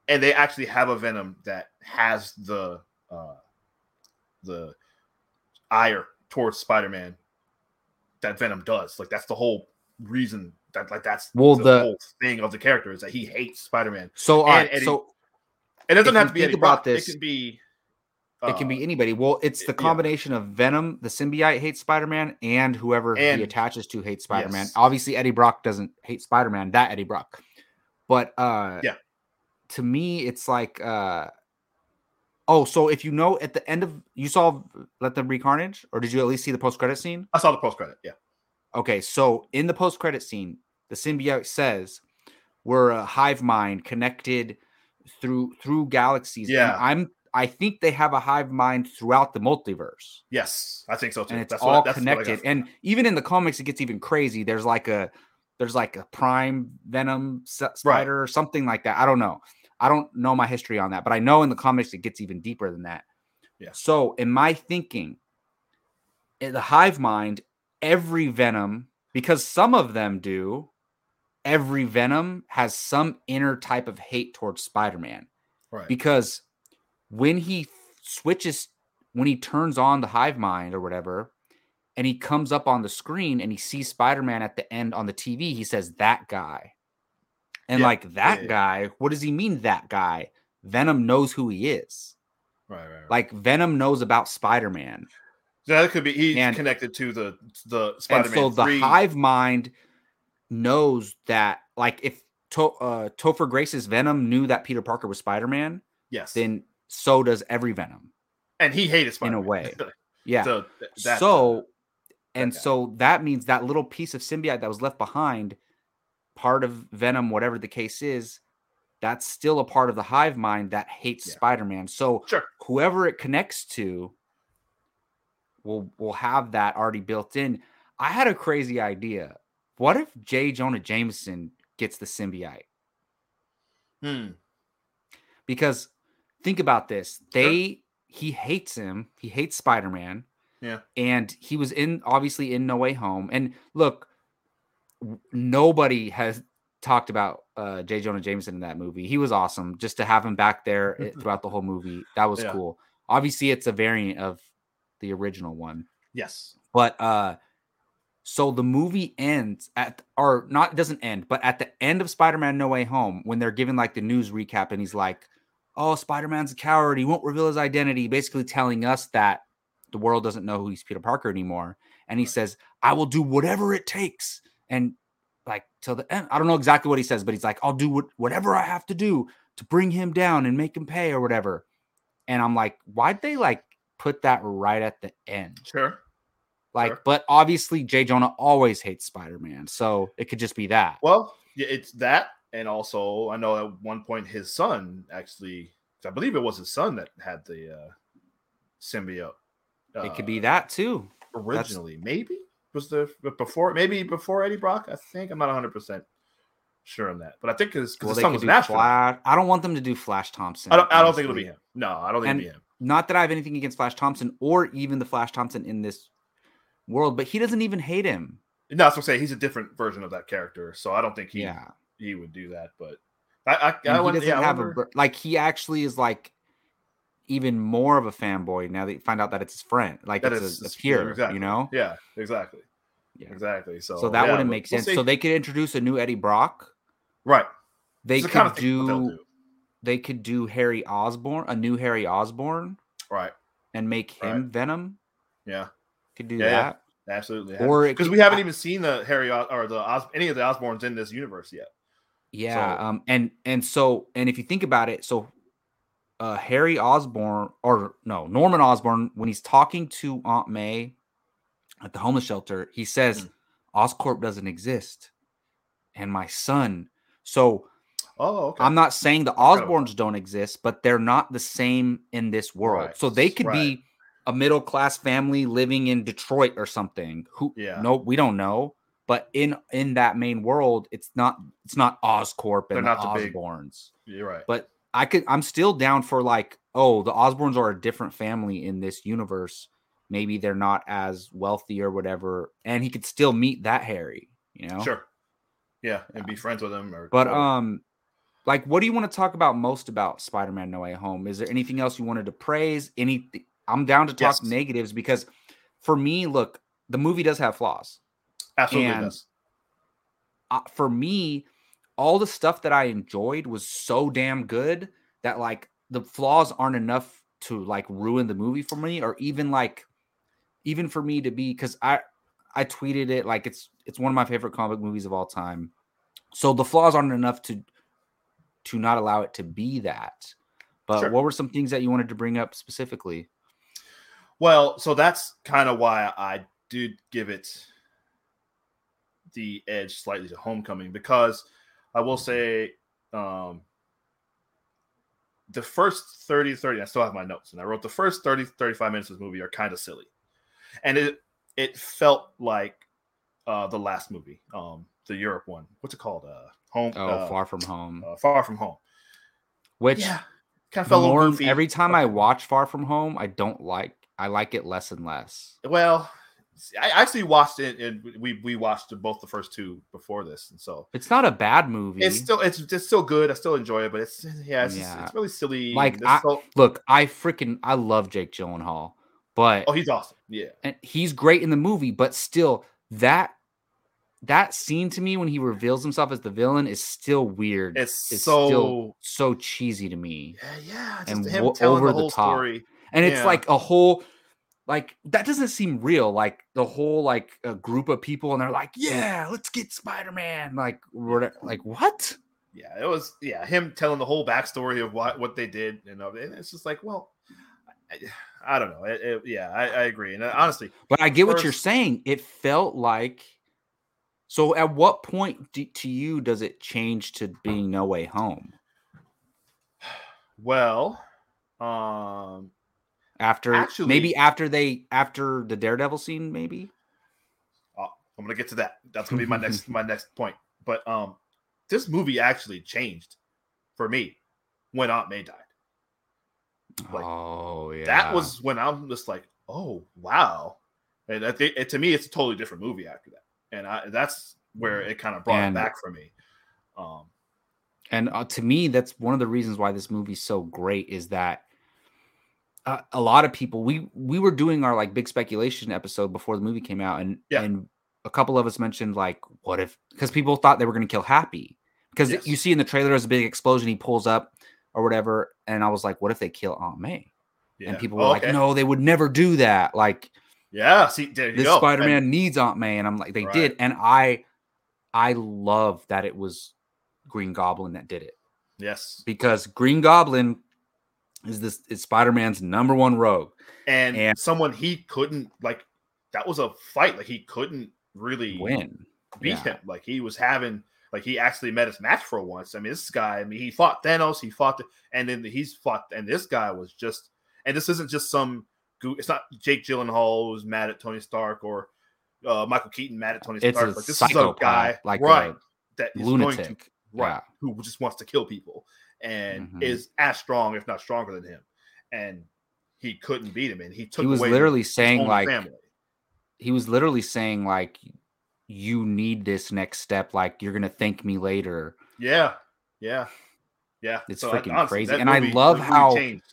and they actually have a Venom that has the uh, the ire towards Spider-Man that Venom does. Like that's the whole reason that like that's well, the, the whole thing of the character is that he hates Spider-Man. So and, right, Eddie, so it doesn't have to be Eddie Brock. This, it can be uh, it can be anybody. Well, it's the combination yeah. of Venom, the symbiote hates Spider-Man, and whoever and, he attaches to hates Spider-Man. Yes. Obviously, Eddie Brock doesn't hate Spider-Man, that Eddie Brock. But uh, yeah, to me, it's like, uh, oh, so if you know at the end of, you saw Let Them Be Carnage, or did you at least see the post-credit scene? I saw the post-credit, yeah. Okay, so in the post-credit scene, the symbiote says, we're a hive mind connected through through galaxies. Yeah. And I'm I think they have a hive mind throughout the multiverse. Yes, I think so too. And it's that's all what, that's connected. And even in the comics, it gets even crazy. There's like a there's like a prime Venom spider right. or something like that. I don't know. I don't know my history on that, but I know in the comics it gets even deeper than that. Yeah. So in my thinking, in the hive mind, every Venom, because some of them do, every Venom has some inner type of hate towards Spider-Man, right? Because when he switches, when he turns on the hive mind or whatever, and he comes up on the screen and he sees Spider-Man at the end on the T V, he says, that guy. And yeah, like, that yeah, guy, yeah. What does he mean, that guy? Venom knows who he is. Right, right, right. Like, Venom knows about Spider-Man. Yeah, that could be, he's and, connected to the, the Spider-Man And so three. The hive mind knows that, like, if to- uh, Topher Grace's Venom knew that Peter Parker was Spider-Man, yes, then so does every Venom. And he hated Spider-Man. In a way. Yeah. So, that, so that and guy. so that means that little piece of symbiote that was left behind, part of Venom, whatever the case is, that's still a part of the hive mind that hates yeah. Spider-Man. So sure. whoever it connects to will, will have that already built in. I had a crazy idea. What if J. Jonah Jameson gets the symbiote? Hmm. Because think about this. They sure. he hates him. He hates Spider-Man. Yeah. And he was in obviously in No Way Home. And look, nobody has talked about uh, J. Jonah Jameson in that movie. He was awesome. Just to have him back there throughout the whole movie, that was yeah. cool. Obviously, it's a variant of the original one. Yes. But uh, so the movie ends at, or not doesn't end, but at the end of Spider-Man No Way Home, when they're giving like the news recap, and he's like, oh, Spider-Man's a coward. He won't reveal his identity, basically telling us that the world doesn't know who he's Peter Parker anymore. And he right. says, I will do whatever it takes. And like till the end, I don't know exactly what he says, but he's like, I'll do what, whatever I have to do to bring him down and make him pay or whatever. And I'm like, why'd they like put that right at the end? Sure. Like, sure. But obviously J. Jonah always hates Spider-Man. So it could just be that. Well, it's that. And also, I know at one point his son actually, I believe it was his son that had the uh, symbiote. Uh, it could be that too. Originally, That's... maybe was the before, maybe before Eddie Brock. I think I'm not one hundred percent sure on that, but I think his, cause well, his son was an astronaut. I don't want them to do Flash Thompson. I don't, I don't think it'll be him. No, I don't think and it'll be him. Not that I have anything against Flash Thompson or even the Flash Thompson in this world, but he doesn't even hate him. No, I was gonna say he's a different version of that character, so I don't think he. Yeah. He would do that, but I, I, I wouldn't yeah, have I a, like he actually is like even more of a fanboy now that you find out that it's his friend, like that it's a peer, exactly. you know? Yeah, exactly, yeah, exactly. So, so that yeah, wouldn't make we'll sense. See. So they could introduce a new Eddie Brock, right? They could the kind of do, do they could do Harry Osborn, a new Harry Osborn, right? And make him right. Venom. Yeah, could do yeah, that yeah. absolutely. Or because we haven't I, even seen the Harry or the Os, any of the Osborns in this universe yet. Yeah, so. um, and and so and if you think about it, so uh, Harry Osborn or no Norman Osborn, when he's talking to Aunt May at the homeless shelter, he says mm-hmm. Oscorp doesn't exist, and my son. So. Oh, okay. I'm not saying the Osborns don't exist, but they're not the same in this world. Right. So they could right. be a middle-class family living in Detroit or something. Who? Yeah. No, we don't know. But in in that main world, it's not it's not Oscorp and they're not the Osborns. Big... You're right. But I could I'm still down for like, oh, the Osborns are a different family in this universe. Maybe they're not as wealthy or whatever, and he could still meet that Harry. You know? Sure. Yeah, and be friends with him. Or but um. Like, what do you want to talk about most about Spider-Man No Way Home? Is there anything else you wanted to praise? Any, I'm down to talk yes. negatives because for me, look, the movie does have flaws. Absolutely and does. I, for me, all the stuff that I enjoyed was so damn good that, like, the flaws aren't enough to, like, ruin the movie for me or even, like, even for me to be – because I, I tweeted it. Like, it's it's one of my favorite comic movies of all time. So the flaws aren't enough to – to not allow it to be that. But sure. What were some things that you wanted to bring up specifically? Well, so that's kind of why I did give it the edge slightly to Homecoming, because I will say um, the first thirty, thirty, I still have my notes, and I wrote the first thirty, thirty-five minutes of this movie are kind of silly. And it it felt like uh, the last movie, um, the Europe one. What's it called? Uh, Home, oh, uh, Far From Home. Uh, Far From Home. Which yeah, kind of felt more, a little goofy. Every time I watch Far From Home, I don't like I like it less and less. Well, I actually watched it and we we watched both the first two before this. And so it's not a bad movie. It's still it's it's still good. I still enjoy it, but it's yeah, it's, yeah. Just, it's really silly. Like I, so... look, I freaking I love Jake Gyllenhaal, but oh, he's awesome. Yeah. And he's great in the movie, but still that That scene to me when he reveals himself as the villain is still weird. It's, it's so still so cheesy to me. Yeah, yeah. Just and him w- telling over the, whole the top. Story. And yeah. It's like a whole, like that doesn't seem real. Like the whole like a group of people and they're like, yeah, let's get Spider-Man. Like, like what? Yeah, it was. Yeah, him telling the whole backstory of what what they did, and it's just like, well, I, I don't know. It, it, yeah, I, I agree. And honestly, but I get first, what you're saying. It felt like. So at what point do, to you does it change to being No Way Home? Well, um, after actually, maybe after they after the Daredevil scene, maybe. Uh, I'm gonna get to that. That's gonna be my next my next point. But um, this movie actually changed for me when Aunt May died. Like, oh yeah, that was when I'm just like, oh wow, and I think it, to me it's a totally different movie after that. And I, that's where it kind of brought and, it back for me. Um, and uh, to me, that's one of the reasons why this movie is so great is that uh, a lot of people, we we were doing our like big speculation episode before the movie came out. And, yeah. and a couple of us mentioned like, what if, because people thought they were going to kill Happy. Because yes. you see in the trailer, there's a big explosion. He pulls up or whatever. And I was like, what if they kill Aunt May? Yeah. And people were oh, like, okay. no, they would never do that. Like, yeah, see, there you this go. Spider-Man and, needs Aunt May, and I'm like, they right. did, and I, I love that it was Green Goblin that did it. Yes, because Green Goblin is this is Spider-Man's number one rogue, and, and someone he couldn't like. That was a fight; like he couldn't really win, beat yeah. him. Like he was having, like he actually met his match for once. I mean, this guy. I mean, he fought Thanos, he fought, the, and then he's fought, and this guy was just. And this isn't just some. It's not Jake Gyllenhaal who's mad at Tony Stark or uh, Michael Keaton mad at Tony it's Stark. Like this is a guy, like right, that is lunatic, going to, right, yeah. who just wants to kill people and mm-hmm. is as strong, if not stronger, than him. And he couldn't beat him, and he took. He was away literally saying, like, family. He was literally saying, like, you need this next step. Like, you're gonna thank me later. Yeah, yeah, yeah. It's so, freaking honestly, crazy, and movie, I love how changed.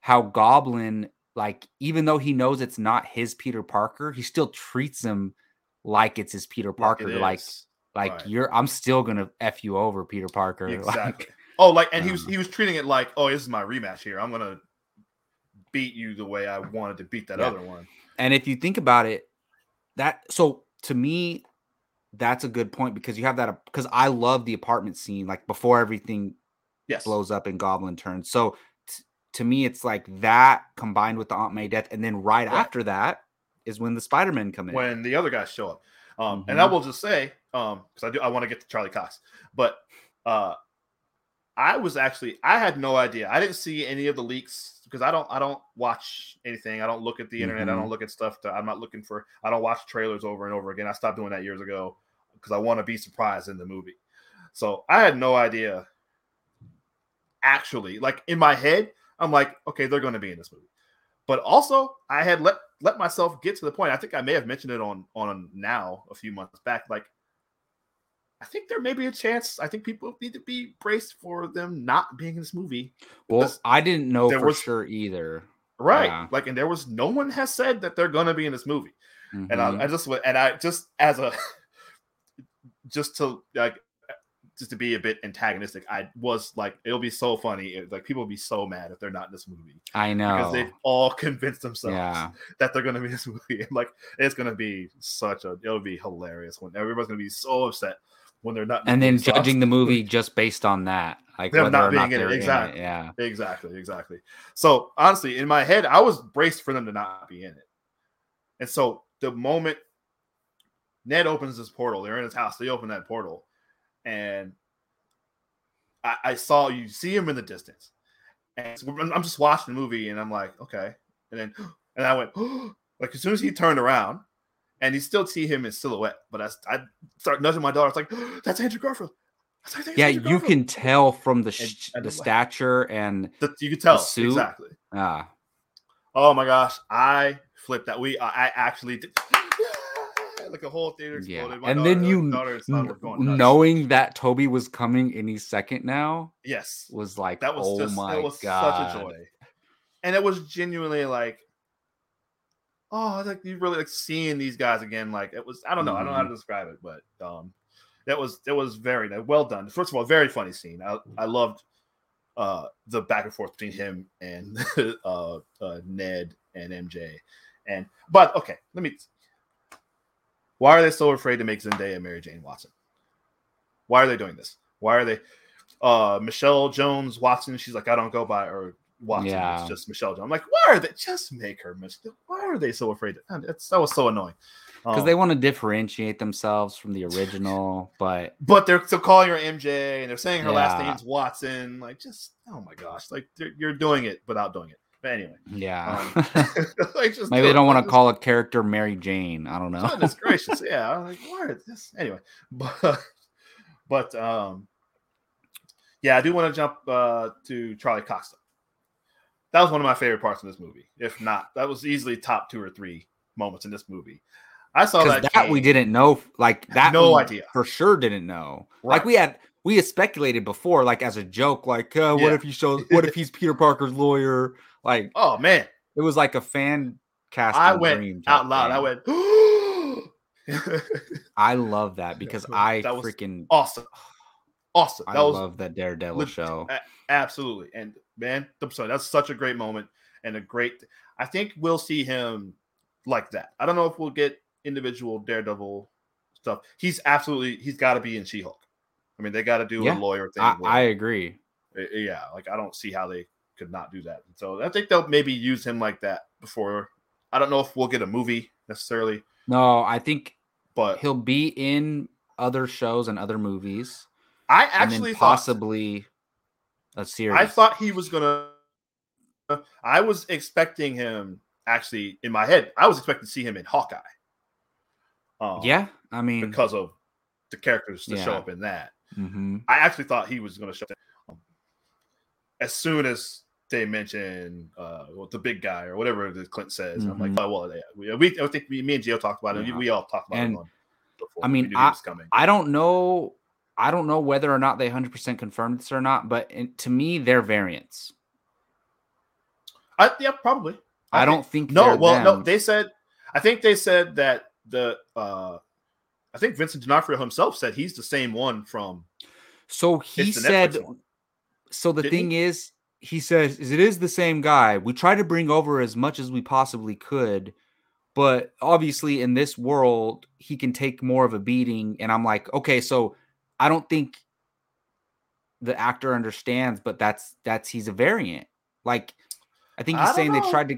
how Goblin. Like, even though he knows it's not his Peter Parker, he still treats him like it's his Peter Parker. Like, Like right. you're, I'm still gonna F you over, Peter Parker. Exactly. Like, oh, like, and um, he was he was treating it like, oh, this is my rematch here. I'm gonna beat you the way I wanted to beat that yeah. other one. And if you think about it, that so to me, that's a good point because you have that because I love the apartment scene, like before everything yes. blows up and Goblin turns. So t- to me, it's like that combined with the Aunt May death, and then right, right. after that is when the Spider-Men come in, when the other guys show up. Um, mm-hmm. And I will just say, um, because I do, I want to get to Charlie Cox, but uh, I was actually, I had no idea. I didn't see any of the leaks because I don't, I don't watch anything. I don't look at the internet. Mm-hmm. I don't look at stuff that I'm not looking for. I don't watch trailers over and over again. I stopped doing that years ago because I want to be surprised in the movie. So I had no idea. Actually, like in my head, I'm like, okay, they're going to be in this movie. But also, I had let let myself get to the point. I think I may have mentioned it on on now a few months back. Like, I think there may be a chance. I think people need to be braced for them not being in this movie. Well, I didn't know for was, sure either. Right. Yeah. Like, and there was no one has said that they're going to be in this movie. Mm-hmm. And I, I just and I just as a just to like just to be a bit antagonistic, I was like, it'll be so funny. It, like people will be so mad if they're not in this movie. I know. Because they've all convinced themselves yeah. that they're going to be in this movie. Like it's going to be such a, it'll be hilarious when everybody's going to be so upset when they're not. And then judging the movie just based on that. Like them not being in it. Exactly. Yeah, exactly. Exactly. So honestly, in my head, I was braced for them to not be in it. And so the moment Ned opens this portal, they're in his house, they open that portal. And I, I saw you see him in the distance, and so I'm just watching the movie, and I'm like, okay. And then, and I went, oh, like as soon as he turned around, and you still see him in silhouette. But I, I start nudging my daughter. It's like, oh, that's Andrew Garfield. Like, that's yeah, Andrew Garfield. You can tell from the sh- and, and the like, stature and the, you can tell the suit. Exactly. Ah, oh my gosh, I flipped that. We, I, I actually did. Like a whole theater exploded. Yeah. My and daughter, then you daughter, going knowing that Toby was coming any second now. Yes, was like that was oh just my it was God. Such a joy, and it was genuinely like, oh, like you really like seeing these guys again. Like it was, I don't know, mm-hmm. I don't know how to describe it, but um, that was it was very well done. First of all, very funny scene. I I loved uh the back and forth between him and uh, uh Ned and M J, and but okay, let me. Why are they so afraid to make Zendaya Mary Jane Watson? Why are they doing this? Why are they uh, Michelle Jones Watson? She's like, I don't go by her Watson. Yeah. It's just Michelle Jones. I'm like, why are they just make her Michelle? Why are they so afraid? To, it's, that was so annoying. Because um, they want to differentiate themselves from the original, but but they're so calling her M J and they're saying her yeah. last name's Watson. Like, just oh my gosh, like you're doing it without doing it. But anyway, yeah, um, like just maybe they don't want to call a character Mary Jane. I don't know. Goodness gracious, yeah. I'm like, what is this? Anyway, but but um, yeah, I do want to jump uh, to Charlie Cox. That was one of my favorite parts of this movie. If not, that was easily top two or three moments in this movie. I saw that that game. We didn't know, like that. No idea for sure. Didn't know. Right. Like we had. We had speculated before, like as a joke, like uh, what yeah. if he shows? What if he's Peter Parker's lawyer? Like, oh man, it was like a fan cast. I went dream out loud. Thing. I went. I love that because I that was freaking awesome, awesome. That I was love that Daredevil legit, show. Absolutely, and man, I'm sorry, that's such a great moment and a great. I think we'll see him like that. I don't know if we'll get individual Daredevil stuff. He's absolutely. He's got to be in She-Hulk. I mean, they got to do yeah, a lawyer thing. I, I agree. Yeah, like I don't see how they could not do that. So I think they'll maybe use him like that before. I don't know if we'll get a movie necessarily. No, I think, but he'll be in other shows and other movies. I actually thought, possibly a series. I thought he was gonna. I was expecting him actually in my head. I was expecting to see him in Hawkeye. Um, yeah, I mean because of the characters to yeah. show up in that. Mm-hmm. I actually thought he was going to show up as soon as they mentioned uh, well, the big guy or whatever Clint says. Mm-hmm. I'm like, oh well, yeah. we I think we, me and Gio talked about it. Yeah. We, we all talked about and, it. Before. I mean, I, I don't know. I don't know whether or not they one hundred percent confirmed this or not, but in, to me, they're variants. I yeah, probably. I, I think, don't think no. Well, them. no. They said. I think they said that the uh, I think Vincent D'Onofrio himself said he's the same one from. So he said. So the Didn't thing he? is, he says is it is the same guy. We try to bring over as much as we possibly could, but obviously in this world he can take more of a beating. And I'm like, okay, so I don't think the actor understands, but that's that's he's a variant. Like, I think he's I saying they tried to.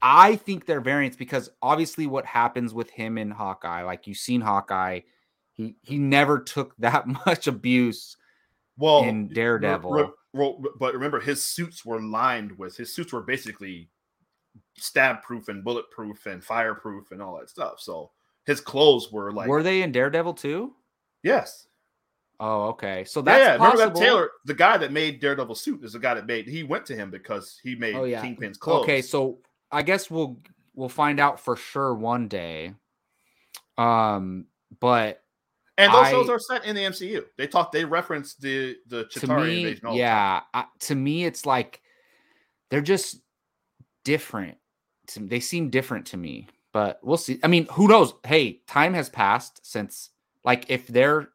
I think they're variants because obviously what happens with him in Hawkeye, like you've seen Hawkeye, he he never took that much abuse. Well, in Daredevil, re, re, re, but remember his suits were lined with his suits were basically stab proof and bulletproof and fireproof and all that stuff. So his clothes were like. Were they in Daredevil too? Yes. Oh, okay. So that's yeah. yeah. Remember that Taylor, the guy that made Daredevil's suit, is the guy that made. He went to him because he made oh, yeah. Kingpin's clothes. Okay, so. I guess we'll we'll find out for sure one day. Um, but and those I, shows are set in the M C U. They talk, they reference the the Chitauri me, invasion. All yeah, I, to me, it's like they're just different. They seem different to me, but we'll see. I mean, who knows? Hey, time has passed since. Like, if their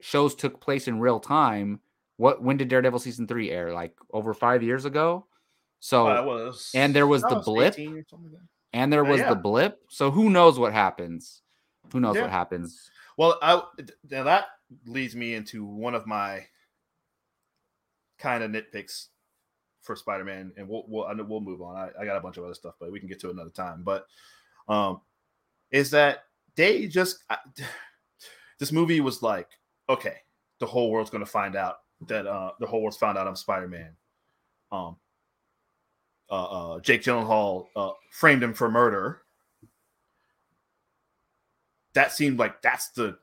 shows took place in real time, what when did Daredevil season three air? Like over five years ago. So uh, well, was, and there was the was blip, like and there was uh, yeah. the blip. So who knows what happens? Who knows yeah. what happens? Well, I, now that leads me into one of my kind of nitpicks for Spider-Man, and we'll we'll, I know we'll move on. I, I got a bunch of other stuff, but we can get to it another time. But um, is that they just I, this movie was like, okay, the whole world's going to find out that uh, the whole world's found out I'm Spider-Man. Um. Uh, uh, Jake Gyllenhaal uh, framed him for murder. That seemed like that's the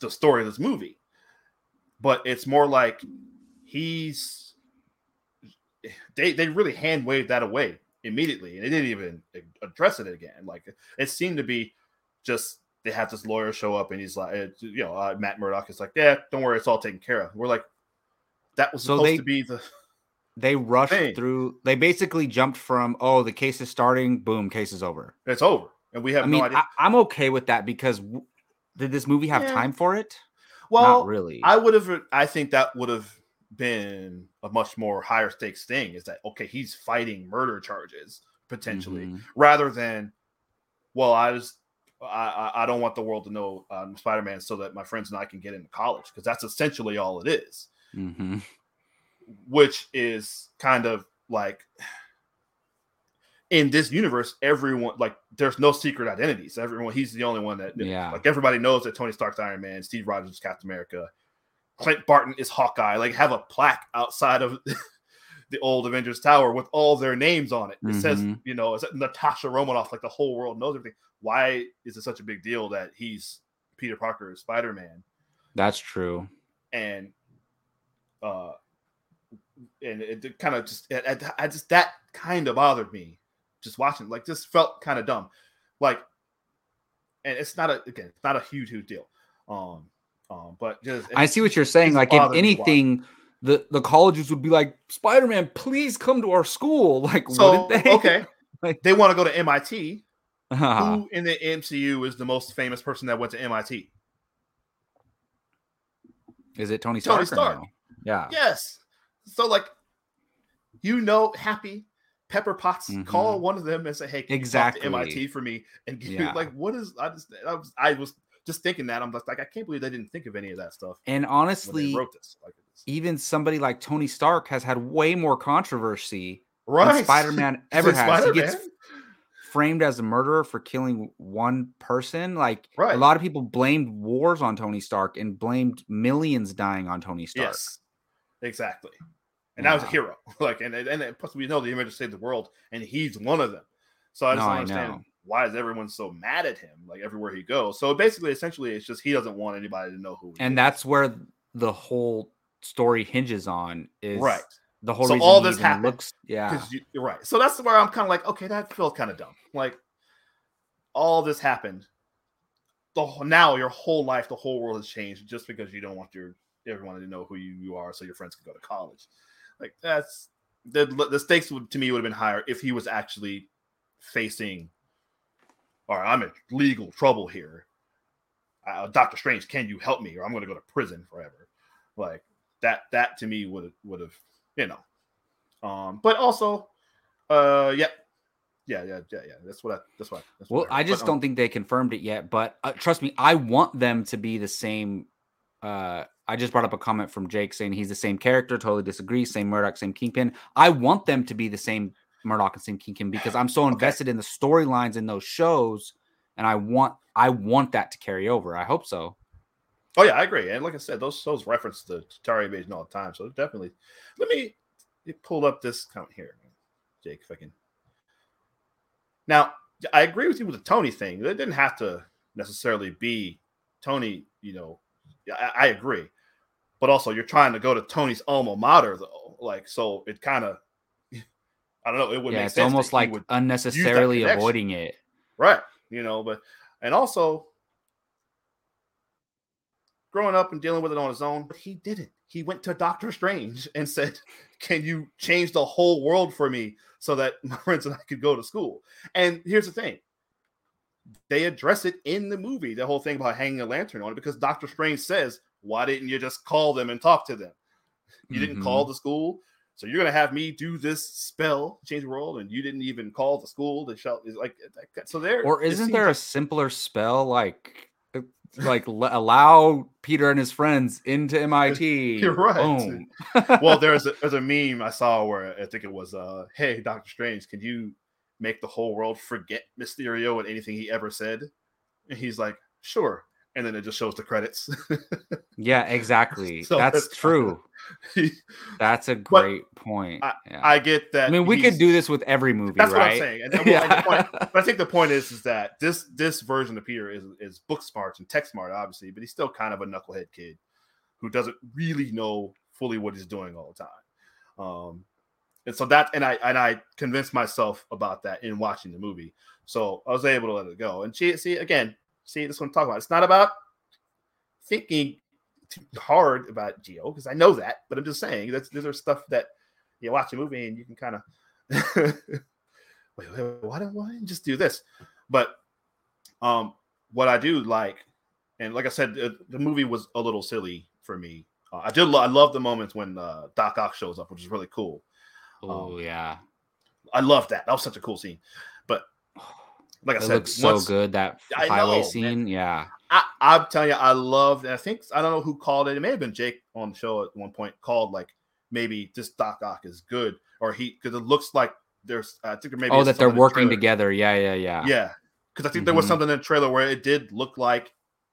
the story of this movie, but it's more like he's they they really hand waved that away immediately, and they didn't even address it again. Like it seemed to be just they have this lawyer show up, and he's like, you know, uh, Matt Murdock is like, yeah, don't worry, it's all taken care of. We're like, that was so supposed they- to be the. They rushed Dang. through. They basically jumped from, oh, the case is starting. Boom, case is over. It's over. And we have I mean, no idea. I, I'm okay with that because w- did this movie have yeah. time for it? Well, not really. I would have, I think that would have been a much more higher stakes thing is that, okay, he's fighting murder charges potentially mm-hmm. rather than, well, I was, I, I don't want the world to know um, Spider-Man so that my friends and I can get into college because that's essentially all it is. Mm-hmm. Which is kind of like in this universe, everyone like there's no secret identities. Everyone, he's the only one that yeah. like everybody knows that Tony Stark's Iron Man, Steve Rogers is Captain America, Clint Barton is Hawkeye. Like have a plaque outside of the old Avengers Tower with all their names on it. It mm-hmm. says, you know, it's Natasha Romanoff. Like the whole world knows everything. Why is it such a big deal that he's Peter Parker is Spider-Man? That's true. And uh. And it kind of just, I just, that kind of bothered me just watching, like, just felt kind of dumb. Like, and it's not a, again, it's not a huge, huge deal. Um, um, but just, I see what you're saying. Like, if anything, the, the colleges would be like, Spider-Man, please come to our school. Like, so, wouldn't they? Okay. Like, they want to go to M I T. Uh-huh. Who in the M C U is the most famous person that went to M I T? Is it Tony Stark? Tony Stark. No? Yeah. Yes. So, like, you know, Happy, Pepper Potts, mm-hmm. call one of them and say, hey, can exactly. you talk to M I T for me? And give yeah. you, like, what is, I just, I was, I was just thinking that. I'm just like, I can't believe they didn't think of any of that stuff. And honestly, when they wrote this. Like, even somebody like Tony Stark has had way more controversy right. than Spider-Man ever has. Spider-Man? He gets framed as a murderer for killing one person. Like, right. a lot of people blamed wars on Tony Stark and blamed millions dying on Tony Stark. Yes. Exactly. And wow. that was a hero. Like, and, and and plus we know the Avengers saved the world, and he's one of them. So I just no, don't understand why is everyone so mad at him, like everywhere he goes. So basically, essentially, it's just he doesn't want anybody to know who he and is. And that's where the whole story hinges on is right. the whole so reason all this happens. Looks, yeah. You, right. So that's where I'm kind of like, okay, that felt kind of dumb. Like all this happened. The now your whole life, the whole world has changed just because you don't want your everyone to know who you, you are so your friends can go to college. Like that's the the stakes would, to me would have been higher if he was actually facing, or I'm in legal trouble here. uh, Doctor Strange, can you help me, or I'm going to go to prison forever. Like that, that to me would would have, you know. Um, but also, uh, yeah, yeah, yeah, yeah, yeah. That's what I. That's what. I, that's well, what I, I just but, don't um, think they confirmed it yet. But uh, trust me, I want them to be the same. Uh, I just brought up a comment from Jake saying he's the same character. Totally disagree. Same Murdoch, same Kingpin. I want them to be the same Murdoch and same Kingpin because I'm so invested okay. in the storylines in those shows, and I want I want that to carry over. I hope so. Oh yeah, I agree. And like I said, those those reference to Atari Invasion all the time. So definitely, let me pull up this comment here, Jake. If I can. Now I agree with you with the Tony thing. It didn't have to necessarily be Tony. You know, I, I agree, but also you're trying to go to Tony's alma mater though. Like so, it kind of I don't know. It would yeah, make it's sense. It's almost like unnecessarily avoiding it, right? You know, but and also. Growing up and dealing with it on his own, but he didn't. He went to Doctor Strange and said, can you change the whole world for me so that my friends and I could go to school? And here's the thing. They address it in the movie, the whole thing about hanging a lantern on it, because Doctor Strange says, why didn't you just call them and talk to them? You mm-hmm. didn't call the school, so you're going to have me do this spell, change the world, and you didn't even call the school. That shall, like, so there, or isn't there a simpler spell like... Like l- allow Peter and his friends into M I T. You're right. Well, there's a, there's a meme I saw where I think it was, uh, hey, Doctor Strange, can you make the whole world forget Mysterio and anything he ever said? And he's like, sure. And then it just shows the credits. Yeah, exactly. So that's, that's true. He, that's a great point. I, yeah. I get that. I mean, we could do this with every movie, that's right? That's what I'm saying. And, and, yeah. and point, but I think the point is, is that this this version of Peter is, is book smart and tech smart, obviously, but he's still kind of a knucklehead kid who doesn't really know fully what he's doing all the time. Um, and so that, and I and I convinced myself about that in watching the movie. So I was able to let it go. And she, see, again, See, this is what I'm talking about. It's not about thinking too hard about Gio, because I know that, but I'm just saying that's these are stuff that you watch a movie and you can kind of wait, wait, why don't I just do this? But um, what I do like, and like I said, the, the movie was a little silly for me. Uh, I did, lo- I love the moments when uh, Doc Ock shows up, which is really cool. Oh um, yeah, I love that. That was such a cool scene. But like I said, it looks so good, that highway scene. Yeah. I, I'm telling you, I loved, and I think, I don't know who called it. It may have been Jake on the show at one point called, like, maybe this Doc Ock is good, or he, because it looks like there's, I think there maybe. Oh, that they're working together. Yeah, yeah, yeah. Yeah. Because I think mm-hmm. there was something in the trailer where it did look like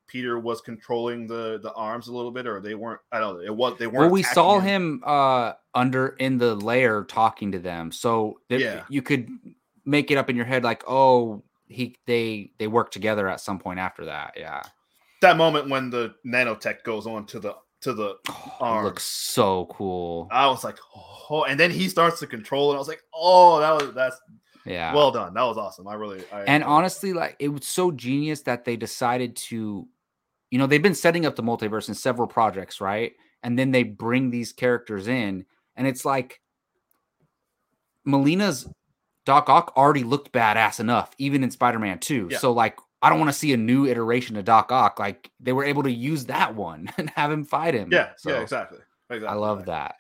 Peter was controlling the, the arms a little bit, or they weren't, I don't know. It was, they weren't. Well, we saw him uh, under in the lair talking to them. So that yeah. you could make it up in your head, like, oh, He they they work together at some point after that, yeah. That moment when the nanotech goes on to the to the oh, arm looks so cool. I was like, oh, and then he starts to control, and I was like, oh, that was that's yeah, well done. That was awesome. I really I, and I, honestly, like it was so genius that they decided to, you know, they've been setting up the multiverse in several projects, right? And then they bring these characters in, and it's like Melina's Doc Ock already looked badass enough, even in Spider-Man two. Yeah. So, like, I don't want to see a new iteration of Doc Ock. Like, they were able to use that one and have him fight him. Yeah, so, yeah, exactly. exactly. I love that.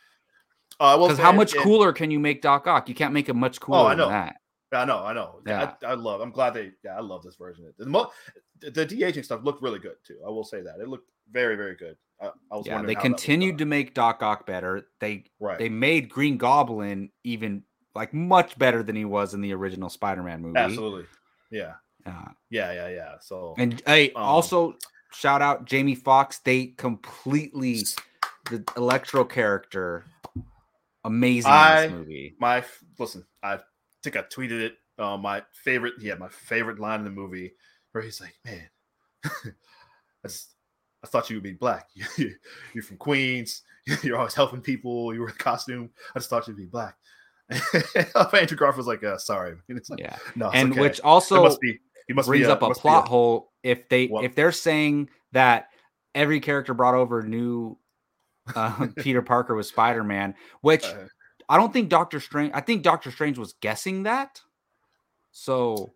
Because uh, well, how much and, cooler can you make Doc Ock? You can't make him much cooler oh, I know. than that. Yeah, I know, I know. Yeah. I, I love, I'm glad they, yeah, I love this version. The, mo- the de-aging stuff looked really good, too. I will say that. It looked very, very good. I, I was yeah, wondering they continued to make Doc Ock better. They, right. they made Green Goblin even like much better than he was in the original Spider-Man movie. Absolutely. Yeah. Uh, yeah. Yeah. Yeah. So, and hey, um, also shout out Jamie Foxx. They completely, the Electro character. Amazing. I, in this movie. My, listen, I think I tweeted it. Uh, my favorite. Yeah. My favorite line in the movie where he's like, man, I, just, I thought you would be black. You're from Queens. You're always helping people. You were in costume. I just thought you'd be black. Andrew Garfield's like, uh, sorry, it's like, yeah, no, it's and okay. Which also must be, he must brings be a, up a plot a, hole if they well, if they're saying that every character brought over new uh, Peter Parker was Spider-Man, which uh, I don't think Doctor Strange. I think Doctor Strange was guessing that, so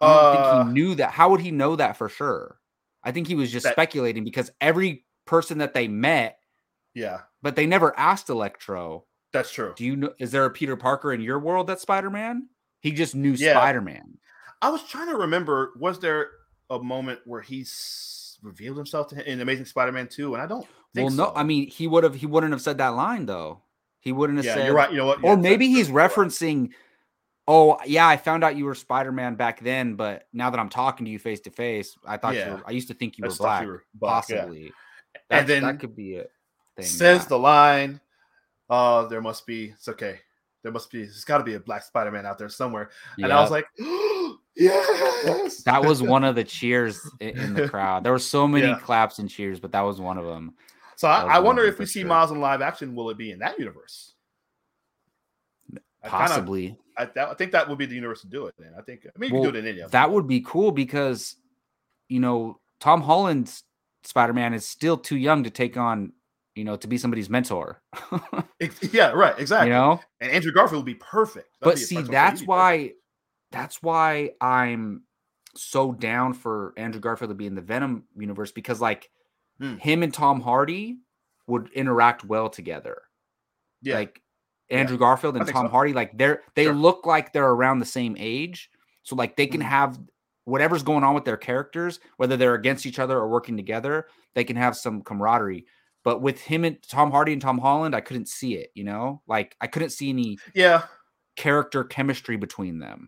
I don't uh, think he knew that. How would he know that for sure? I think he was just that, speculating because every person that they met, yeah, but they never asked Electro. That's true. Do you know? Is there a Peter Parker in your world that's Spider-Man? He just knew yeah. Spider-Man. I was trying to remember. Was there a moment where he's revealed himself to him in Amazing Spider-Man Two? And I don't. Think well, no. So. I mean, he would have. He wouldn't have said that line though. He wouldn't have yeah, said. You're right. You know what? Or yeah, maybe he's referencing. Oh, yeah, I found out you were Spider-Man back then, but now that I'm talking to you face to face, I thought yeah. you were, I used to think you were black, you were black, possibly. Yeah. That, and then that could be it. Says yeah. the line, uh, there must be, it's okay. There must be, there's got to be a black Spider-Man out there somewhere. Yep. And I was like, yes. That was one of the cheers in the crowd. There were so many yeah. claps and cheers, but that was one of them. So I, I wonder if we see sure. Miles in live action, will it be in that universe? Possibly. I kinda, I, th- I think that would be the universe to do it. Then I think I mean you well, can do it in India. That would be cool because you know Tom Holland's Spider-Man is still too young to take on you know to be somebody's mentor. yeah, right, exactly. You know, and Andrew Garfield would be perfect. That'd but be see, that's why perfect. that's why I'm so down for Andrew Garfield to be in the Venom universe because like hmm. him and Tom Hardy would interact well together. Yeah. Like. Andrew yeah, Garfield and Tom so. Hardy, like they're they sure. look like they're around the same age, so like they can mm-hmm. have whatever's going on with their characters, whether they're against each other or working together, they can have some camaraderie. But with him and Tom Hardy and Tom Holland, I couldn't see it, you know, like I couldn't see any yeah character chemistry between them.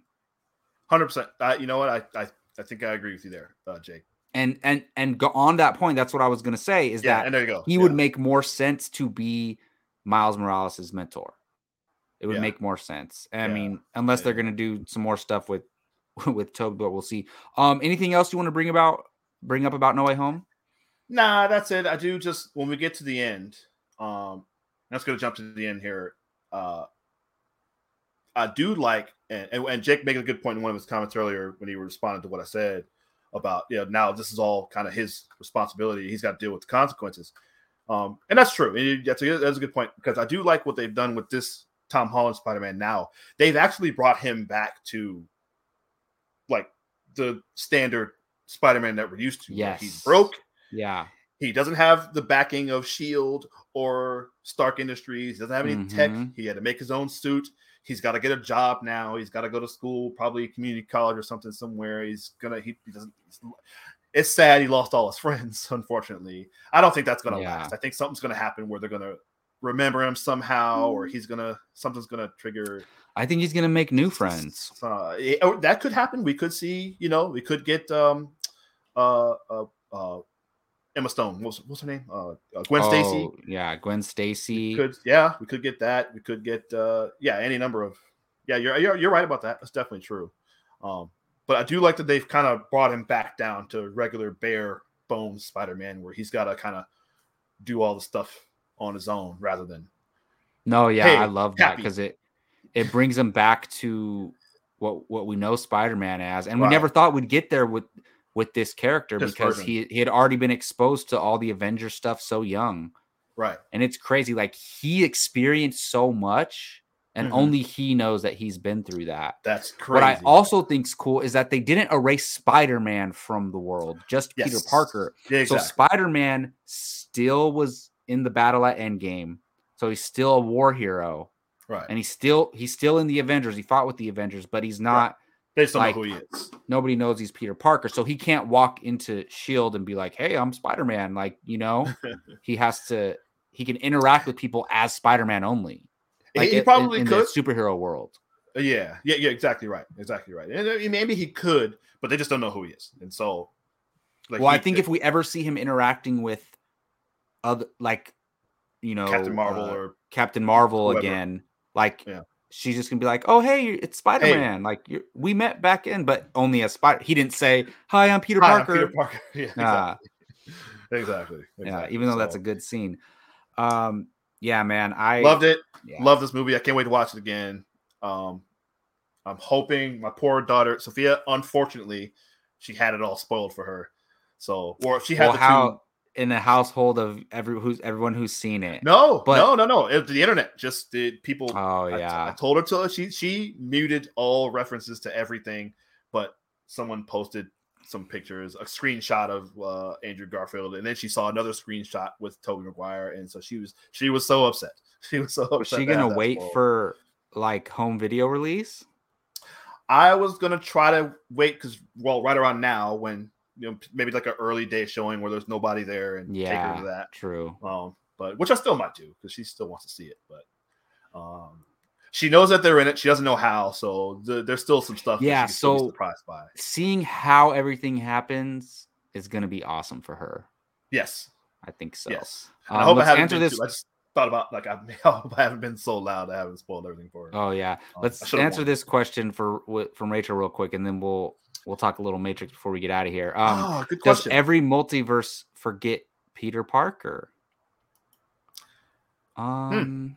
one hundred percent. Uh, you know what? I, I I think I agree with you there, uh, Jake. And and and go on that point. That's what I was gonna say is yeah, that and there you go. He yeah. would make more sense to be Miles Morales' mentor. It would yeah. make more sense. I yeah. mean, unless yeah. they're going to do some more stuff with with Tobey, but we'll see. Um, anything else you want to bring about bring up about No Way Home? Nah, that's it. I do just when we get to the end. Um, let's go jump to the end here. Uh, I do like and, and and Jake made a good point in one of his comments earlier when he responded to what I said about you know now this is all kind of his responsibility. He's got to deal with the consequences, um, and that's true. And that's a, that's a good point because I do like what they've done with this. Tom Holland Spider-Man now, they've actually brought him back to like the standard Spider-Man that we're used to. Yes. He's broke. Yeah. He doesn't have the backing of S H I E L D or Stark Industries. He doesn't have any mm-hmm. tech. He had to make his own suit. He's got to get a job now. He's got to go to school, probably community college or something somewhere. He's going to, he, he doesn't, it's sad. He lost all his friends, unfortunately. I don't think that's going to yeah. last. I think something's going to happen where they're going to remember him somehow, or he's gonna something's gonna trigger. I think he's gonna make new friends. Uh, it, or that could happen. We could see, you know, we could get um, uh, uh, uh Emma Stone. What's what's her name? Uh, uh Gwen oh, Stacy. Yeah, Gwen Stacy. We could yeah, we could get that. We could get uh, yeah, any number of yeah. You're you're you're right about that. That's definitely true. Um, but I do like that they've kind of brought him back down to regular bare bones Spider-Man, where he's got to kind of do all the stuff on his own rather than no yeah hey, I love that because it it brings him back to what what we know Spider-Man as and right. we never thought we'd get there with with this character this because person. he he had already been exposed to all the Avengers stuff so young right and it's crazy like he experienced so much and mm-hmm. only he knows that he's been through that. That's crazy. What I also think's cool is that they didn't erase Spider-Man from the world, just yes. Peter Parker yeah, exactly. So Spider-Man still was in the battle at Endgame. So he's still a war hero. Right. And he's still he's still in the Avengers. He fought with the Avengers, but he's not right. They still like, know who he is. Nobody knows he's Peter Parker. So he can't walk into S H I E L D and be like, hey, I'm Spider-Man. Like, you know, he has to he can interact with people as Spider-Man only. Like, he probably in, in could the superhero world. Yeah, yeah, yeah, exactly right. Exactly right. And maybe he could, but they just don't know who he is. And so like, Well, I think could. if we ever see him interacting with other like you know Captain Marvel uh, or Captain Marvel whoever. again like yeah. she's just gonna be like oh hey it's Spider-Man hey. like you're, we met back in but only as Spider he didn't say hi I'm Peter hi, Parker, I'm Peter Parker. Yeah, exactly. Uh, exactly. exactly yeah even though so. That's a good scene. Um yeah man I loved it yeah. Love this movie. I can't wait to watch it again. um I'm hoping my poor daughter Sophia, unfortunately she had it all spoiled for her, so or if she had well, the how two, in the household of every who's everyone who's seen it. No, but, no, no, no. It, the internet just did people. Oh yeah. I, I told her to, she, she muted all references to everything, but someone posted some pictures, a screenshot of uh, Andrew Garfield, and then she saw another screenshot with Tobey Maguire, and so she was she was so upset. She was so upset. Is she gonna wait role. for like home video release? I was gonna try to wait because well, right around now when you know maybe like an early day showing where there's nobody there and yeah, take her to that. True. Um, but which I still might do because she still wants to see it, but um. She knows that they're in it. She doesn't know how, so th- there's still some stuff. Yeah, that she's so surprised by. Seeing how everything happens is going to be awesome for her. Yes, I think so. Yes, um, I hope I haven't been this... I just thought about like I, I hope I haven't been so loud. I haven't spoiled everything for her. Oh yeah, um, let's answer won. this question for from Rachel real quick, and then we'll we'll talk a little Matrix before we get out of here. Um, oh, good question. Does every multiverse forget Peter Parker? Um. Hmm.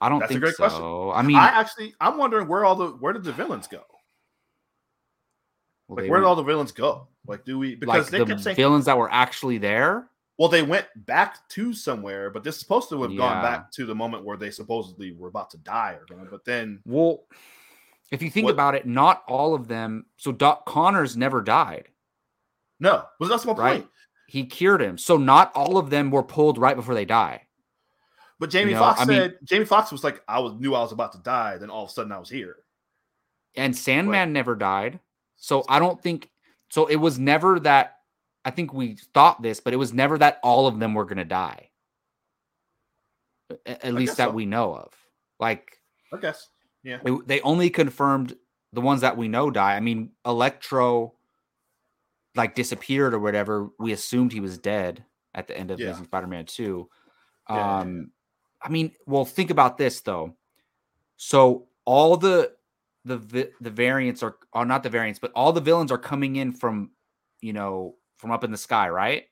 I don't That's think a great so. Question. I mean, I actually, I'm wondering where all the where did the villains go? Well, like, where did all the villains go? Like, do we because like they the kept saying villains that were actually there? Well, they went back to somewhere, but they're supposed to have yeah. gone back to the moment where they supposedly were about to die, or something. But then, well, if you think what, about it, not all of them. So Doc Connors never died. No, was that's my right? point. He cured him, so not all of them were pulled right before they die. But Jamie you know, Foxx I said mean, Jamie Foxx was like, I was knew I was about to die, then all of a sudden I was here. And Sandman but, never died. So I don't think so it was never that I think we thought this, but it was never that all of them were gonna die. At, at least that so. we know of. Like I guess. Yeah. It, they only confirmed the ones that we know die. I mean, Electro like disappeared or whatever. We assumed he was dead at the end of yeah. Amazing Spider-Man two. Um yeah, yeah. I mean, well, think about this though. So all the the the variants are, are not the variants, but all the villains are coming in from, you know, from up in the sky, right?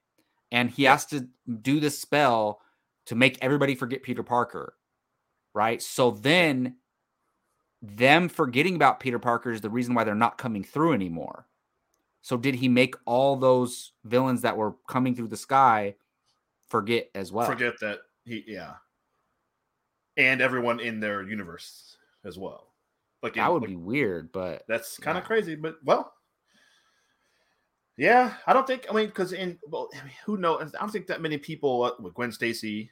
And he yeah. has to do this spell to make everybody forget Peter Parker, right? So then, them forgetting about Peter Parker is the reason why they're not coming through anymore. So did he make all those villains that were coming through the sky forget as well? Forget that he, yeah. And everyone in their universe as well. Like That in, would like, be weird, but... That's kind of yeah. crazy, but, well... Yeah, I don't think... I mean, because in... Well, I mean, who knows? I don't think that many people... Uh, with Gwen Stacy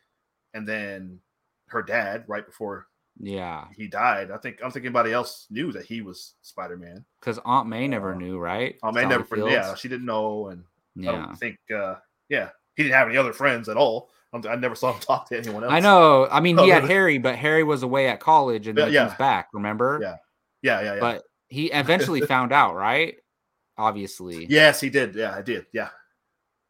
and then her dad right before yeah he died. I think I don't think anybody else knew that he was Spider-Man. Because Aunt May never uh, knew, right? Aunt May never... Yeah, she didn't know, and yeah. I don't think... Uh, yeah, he didn't have any other friends at all. I never saw him talk to anyone else. I know. I mean, he had Harry, but Harry was away at college, and then yeah. he's back. Remember? Yeah, yeah, yeah. yeah. But he eventually found out, right? Obviously. Yes, he did. Yeah, I did. Yeah,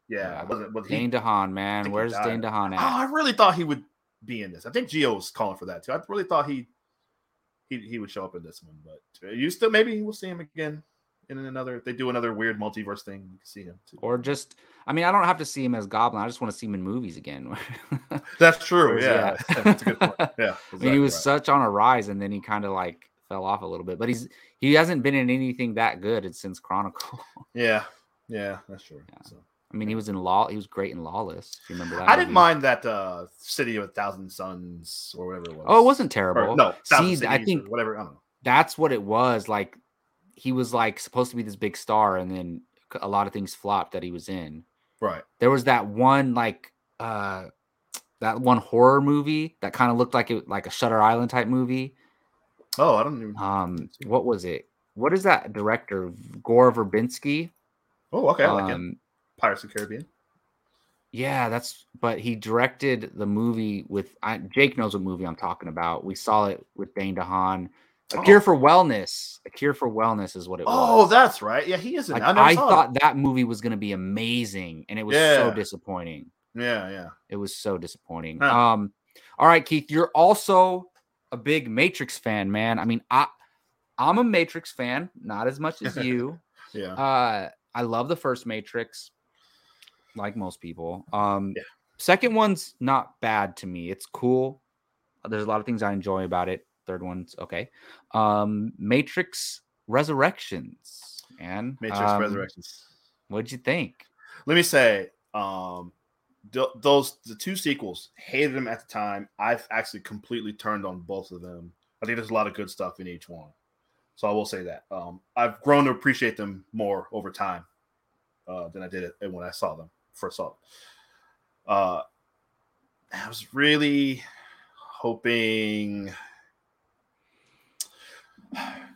yeah. yeah wasn't, but Dane he, DeHaan, man, where's Dane DeHaan at? Oh, I really thought he would be in this. I think Gio was calling for that too. I really thought he he he would show up in this one, but you still maybe we'll see him again. In another, if they do another weird multiverse thing, you can see him too. Or just, I mean, I don't have to see him as Goblin. I just want to see him in movies again. That's true. Yeah. yeah, that's a good point. Yeah, exactly. I mean, he was right. such on a rise, and then he kind of like fell off a little bit. But he's he hasn't been in anything that good since Chronicle. Yeah, yeah, that's true. Yeah. So, I mean, he was in Law. He was great in Lawless. If you remember that? I movie. didn't mind that uh, City of a Thousand Suns or whatever it was. Oh, it wasn't terrible. Or, no, see, Cities I think whatever. I don't know. That's what it was like. He was like supposed to be this big star, and then a lot of things flopped that he was in. Right. There was that one like uh, that one horror movie that kind of looked like it like a Shutter Island type movie. Oh, I don't even. Um, what was it? What is that director? Gore Verbinski. Oh, okay, I like um, it. Pirates of the Caribbean. Yeah, that's. But he directed the movie with I, Jake knows what movie I'm talking about. We saw it with Dane DeHaan. A Cure oh. for Wellness. A Cure for Wellness is what it was. Oh, that's right. Yeah, he isn't. Like, I, I thought it. that movie was going to be amazing, and it was yeah. so disappointing. Yeah, yeah. It was so disappointing. Huh. Um, all right, Keith, you're also a big Matrix fan, man. I mean, I, I'm a Matrix fan, not as much as you. yeah. Uh, I love the first Matrix, like most people. Um, yeah. Second one's not bad to me. It's cool. There's a lot of things I enjoy about it. Third one's okay. Um, Matrix Resurrections, man. Matrix um, Resurrections. What'd you think? Let me say, um, th- those the two sequels, hated them at the time. I've actually completely turned on both of them. I think there's a lot of good stuff in each one. So I will say that um, I've grown to appreciate them more over time uh, than I did it when I saw them first saw them. Uh, I was really hoping.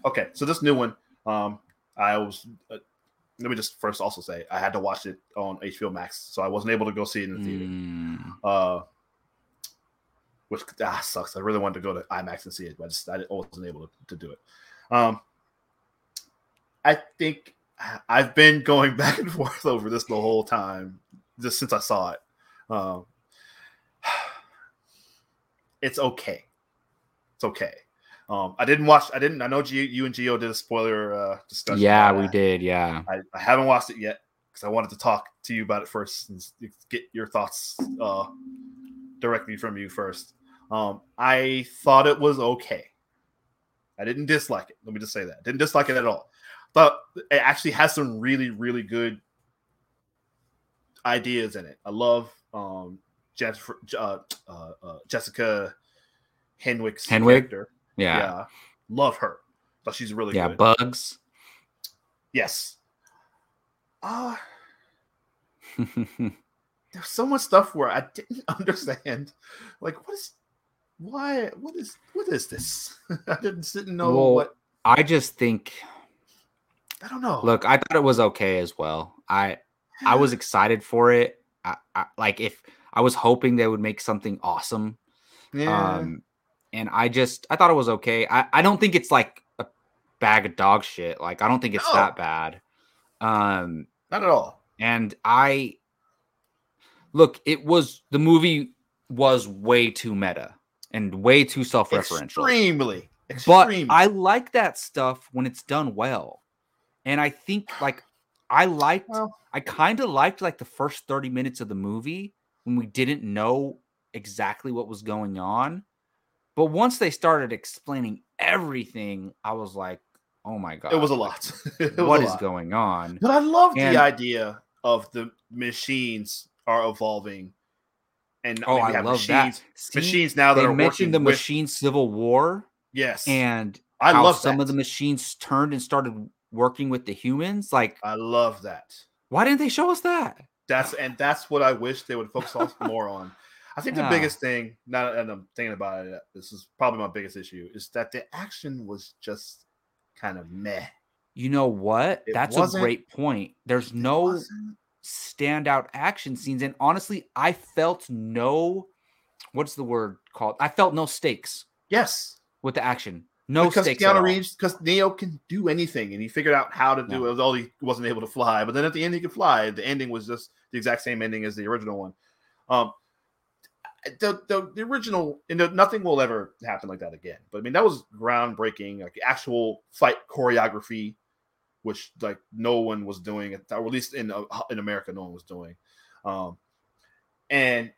Okay, so this new one, um, I was. Uh, let me just first also say I had to watch it on H B O Max, so I wasn't able to go see it in the theater. Mm. Uh, which ah, sucks. I really wanted to go to IMAX and see it, but I just I wasn't able to, to do it. Um, I think I've been going back and forth over this the whole time, just since I saw it. Um, it's okay. It's okay. Um, I didn't watch. I didn't. I know G, you and Gio did a spoiler uh, discussion. Yeah, we did. Yeah, I, I haven't watched it yet because I wanted to talk to you about it first and get your thoughts uh, directly from you first. Um, I thought it was okay. I didn't dislike it. Let me just say that. I didn't dislike it at all. But it actually has some really, really good ideas in it. I love um, Jeff, uh, uh, uh, Jessica Henwick's Henwick? character. Yeah. yeah, love her. So she's really yeah, good. Yeah, Bugs. Yes. Uh, there's so much stuff where I didn't understand. Like, what is, why, what is, what is this? I didn't, didn't know well, what. I just think. I don't know. Look, I thought it was okay as well. I, I was excited for it. I, I like if I was hoping they would make something awesome. Yeah. Um, And I just, I thought it was okay. I, I don't think it's like a bag of dog shit. Like, I don't think it's no. that bad. Um, Not at all. And I, look, it was, the movie was way too meta and way too self-referential. Extremely. Extremely. But I like that stuff when it's done well. And I think like, I liked, well, I kind of liked like the first thirty minutes of the movie when we didn't know exactly what was going on. But once they started explaining everything, I was like, oh my God. It was a lot. Like, was what a is lot. going on? But I loved and, the idea of the machines are evolving. And oh, I have love machines, that. See, machines now that they are mentioned the with... machine civil war. Yes. And I how love some that. of the machines turned and started working with the humans. Like, I love that. Why didn't they show us that? That's And that's what I wish they would focus more on. I think yeah. the biggest thing, now that I'm thinking about it, this is probably my biggest issue, is that the action was just kind of meh. You know what? It That's a great point. There's no wasn't. standout action scenes. And honestly, I felt no, what's the word called? I felt no stakes. Yes. With the action. No because stakes Keanu Reeves, because Neo can do anything, and he figured out how to do no. it. Although he wasn't able to fly. But then at the end, he could fly. The ending was just the exact same ending as the original one. Um, The, the the original, and the, nothing will ever happen like that again. But I mean, that was groundbreaking, like actual fight choreography, which like no one was doing, or at least in in America, no one was doing. Um, and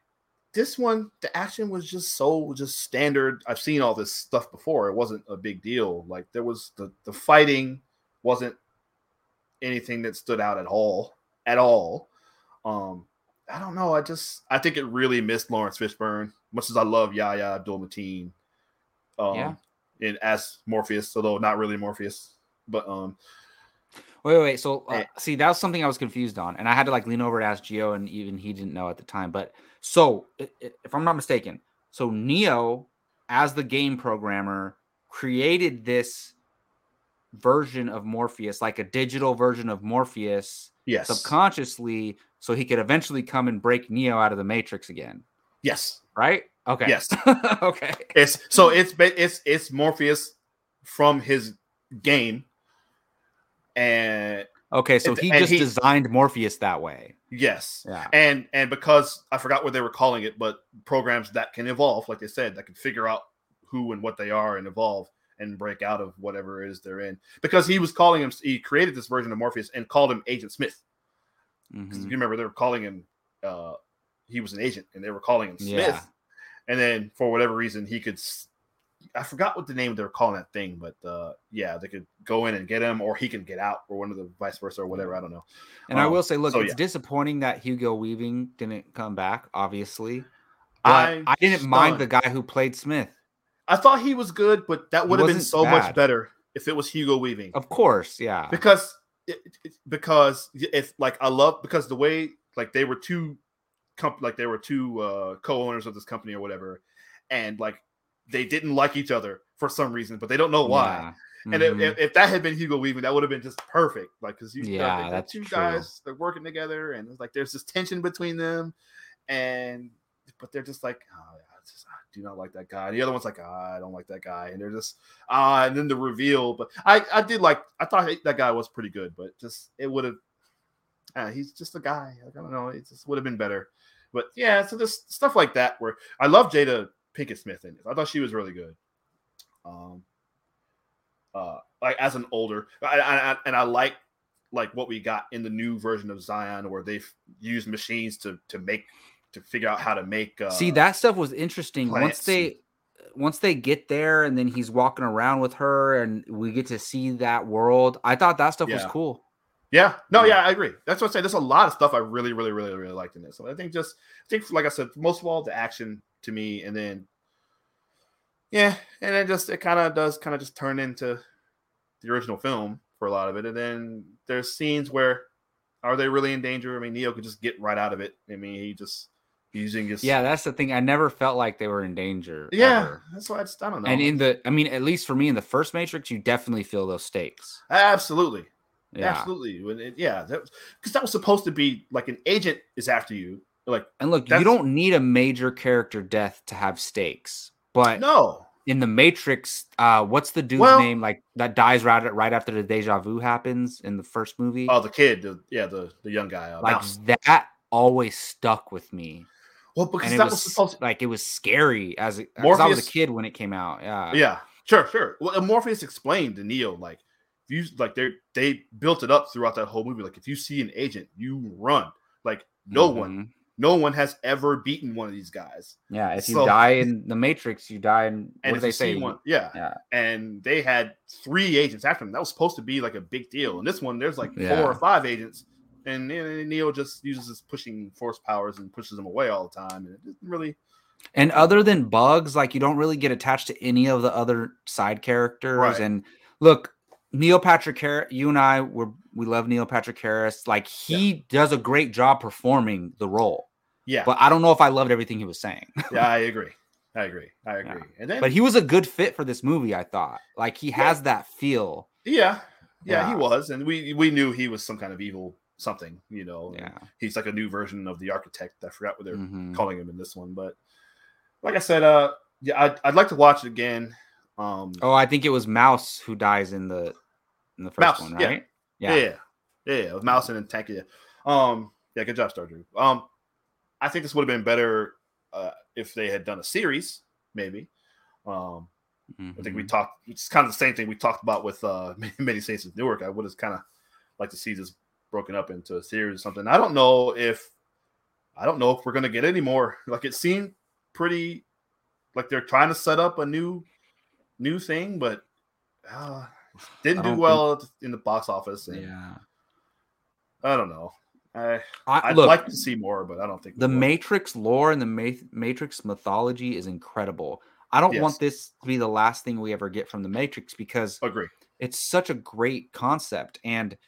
this one, the action was just so just standard. I've seen all this stuff before. It wasn't a big deal. Like there was the the fighting wasn't anything that stood out at all, at all. Um, I don't know. I just I think it really missed Lawrence Fishburne. Much as I love Yahya Abdul-Mateen, um, yeah, and as Morpheus, although not really Morpheus, but um, wait, wait. wait. So uh, and, see, that was something I was confused on, and I had to like lean over and ask Gio, and even he didn't know at the time. But so, if I'm not mistaken, so Neo, as the game programmer, created this version of Morpheus, like a digital version of Morpheus, yes, subconsciously. So he could eventually come and break Neo out of the Matrix again. Yes. Right? Okay. Yes. Okay. It's so it's it's it's Morpheus from his game. And okay, so he just he, designed Morpheus that way. Yes. Yeah. And and because I forgot what they were calling it, but programs that can evolve, like they said, that can figure out who and what they are and evolve and break out of whatever it is they're in. Because he was calling him, he created this version of Morpheus and called him Agent Smith. Because mm-hmm. you remember they were calling him, uh, he was an agent, and they were calling him Smith. Yeah. And then for whatever reason, he could, I forgot what the name they were calling that thing, but uh, yeah, they could go in and get him, or he can get out, or one of the vice versa, or whatever. I don't know. And um, I will say, look, so, it's yeah. disappointing that Hugo Weaving didn't come back, obviously. I I didn't stunned. mind the guy who played Smith. I thought he was good, but that would have been so bad. much better if it was Hugo Weaving. Of course, yeah. Because it, it, because it's like I love because the way like they were two comp like they were two uh, co-owners of this company or whatever, and like they didn't like each other for some reason, but they don't know why. Yeah. And mm-hmm. if, if that had been Hugo Weaving, that would have been just perfect. Like because you yeah, know, that's two true. guys they're working together, and it's like there's this tension between them, and but they're just like. Oh, Just, I do not like that guy. And the other one's like, ah, I don't like that guy. And they're just, ah, and then the reveal. But I, I did like, I thought that guy was pretty good, but just, it would have, uh, he's just a guy. Like, I don't know. It just would have been better. But yeah, so there's stuff like that where I love Jada Pinkett Smith in it. I thought she was really good. Um, uh, like as an older, I, I, I, and I like, like what we got in the new version of Zion where they've used machines to, to make. To figure out how to make uh, see that stuff was interesting plants. once they once they get there and then he's walking around with her and we get to see that world. I thought that stuff yeah. was cool. Yeah, no, yeah. yeah, I agree. That's what I'm saying. There's a lot of stuff I really, really, really, really liked in this. So I think just I think like I said, most of all the action to me, and then yeah, and then just it kind of does kind of just turn into the original film for a lot of it, and then there's scenes where are they really in danger? I mean, Neo could just get right out of it. I mean, he just. Using his... Yeah, that's the thing. I never felt like they were in danger. Yeah, ever. That's why I just I don't know. And in the, I mean, at least for me in the first Matrix, you definitely feel those stakes. Absolutely, yeah. absolutely, yeah. Because that, that was supposed to be like an agent is after you. Like, and look, that's... you don't need a major character death to have stakes. But no, in the Matrix, uh, what's the dude's well, name? Like that dies right right after the deja vu happens in the first movie. Oh, the kid. The, yeah, the the young guy. Uh, like Mouse. That always stuck with me. Well, because and that was, was supposed to... like it was scary as a, Morpheus... I was a kid when it came out. Yeah, yeah, sure, sure. Well, and Morpheus explained to Neo like if you like they they built it up throughout that whole movie. Like if you see an agent, you run. Like no mm-hmm. one, no one has ever beaten one of these guys. Yeah, if so, you die in the Matrix, you die in. What do they say? One, yeah. yeah, and they had three agents after them. That was supposed to be like a big deal. And this one, there's like yeah. four or five agents. And Neo just uses his pushing force powers and pushes them away all the time. And it didn't really. And other than Bugs, like you don't really get attached to any of the other side characters. Right. And look, Neil Patrick Harris, you and I were we love Neil Patrick Harris. Like he yeah. does a great job performing the role. Yeah. But I don't know if I loved everything he was saying. yeah, I agree. I agree. I agree. Yeah. And then, but he was a good fit for this movie, I thought. Like he yeah. has that feel. Yeah. Yeah, yeah, he was. And we we knew he was some kind of evil. Something, you know, yeah, he's like a new version of the architect. I forgot what they're mm-hmm. calling him in this one, but like I said, uh, yeah, I'd, I'd like to watch it again. Um, oh, I think it was Mouse who dies in the in the first Mouse, one, right? Yeah, yeah, yeah, yeah, yeah. It was Mouse and Tank. Yeah, um, yeah, good job, Star Drew. Um, I think this would have been better, uh, if they had done a series, maybe. Um, mm-hmm. I think we talked, it's kind of the same thing we talked about with uh, Many Saints of Newark. I would have kind of like to see this. Broken up into a series or something. I don't know if I don't know if we're gonna get any more. Like it seemed pretty like they're trying to set up a new new thing, but uh, didn't do well think... in the box office. And yeah, I don't know. I, I I'd look, like to see more, but I don't think the Matrix lore and the Ma- Matrix mythology is incredible. I don't yes. want this to be the last thing we ever get from the Matrix because agree, it's such a great concept and.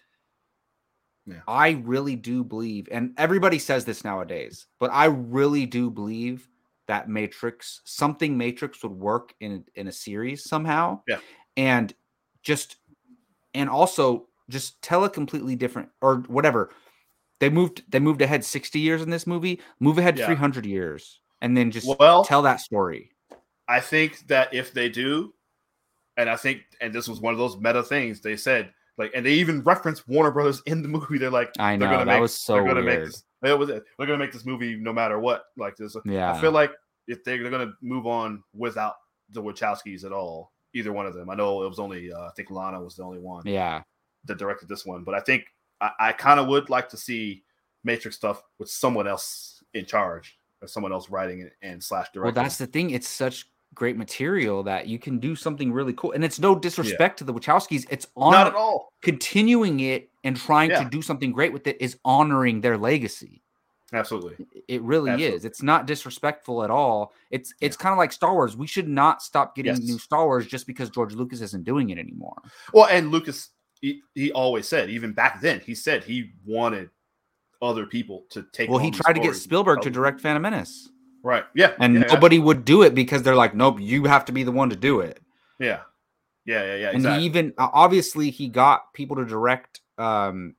Yeah. I really do believe, and everybody says this nowadays, but I really do believe that Matrix, something Matrix would work in, in a series somehow. Yeah. And just, and also just tell a completely different or whatever. They moved, they moved ahead sixty years in this movie, move ahead yeah. three hundred years and then just well, tell that story. I think that if they do, and I think, and this was one of those meta things they said, like, and they even reference Warner Brothers in the movie. They're like, I know they're gonna that make, was so they're gonna weird. Make this, it was, they're gonna make this movie no matter what. Like this, yeah. I feel like if they're, they're gonna move on without the Wachowskis at all, either one of them. I know it was only uh, I think Lana was the only one, yeah, that directed this one. But I think I, I kind of would like to see Matrix stuff with someone else in charge or someone else writing it and slash directing. Well, that's the thing. It's such. Great material that you can do something really cool. And it's no disrespect yeah. to the Wachowskis. It's on not at all continuing it and trying yeah. to do something great with it is honoring their legacy. Absolutely. It really Absolutely. is. It's not disrespectful at all. It's it's yeah. kind of like Star Wars. We should not stop getting yes. new Star Wars just because George Lucas isn't doing it anymore. Well, and Lucas, he, he always said, even back then, he said he wanted other people to take Well, he tried to get Spielberg to direct Phantom Menace. Right. Yeah. And yeah, nobody yeah. would do it because they're like, nope, you have to be the one to do it. Yeah. Yeah, yeah, yeah. And exactly. he even, obviously, he got people to direct um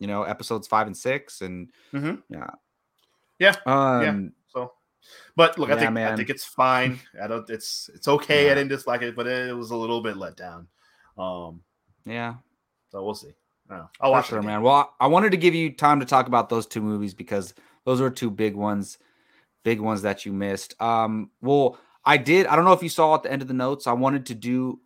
you know, episodes five and six, and mm-hmm. yeah, yeah, um, yeah. So, but look, yeah, I think man. I think it's fine. I don't. It's it's okay. Yeah. I didn't dislike it, but it, it was a little bit let down. Um, yeah. So we'll see. No, I'll watch sure, it, man. Well, I wanted to give you time to talk about those two movies because those are two big ones, big ones that you missed. Um, well, I did. I don't know if you saw at the end of the notes. I wanted to do.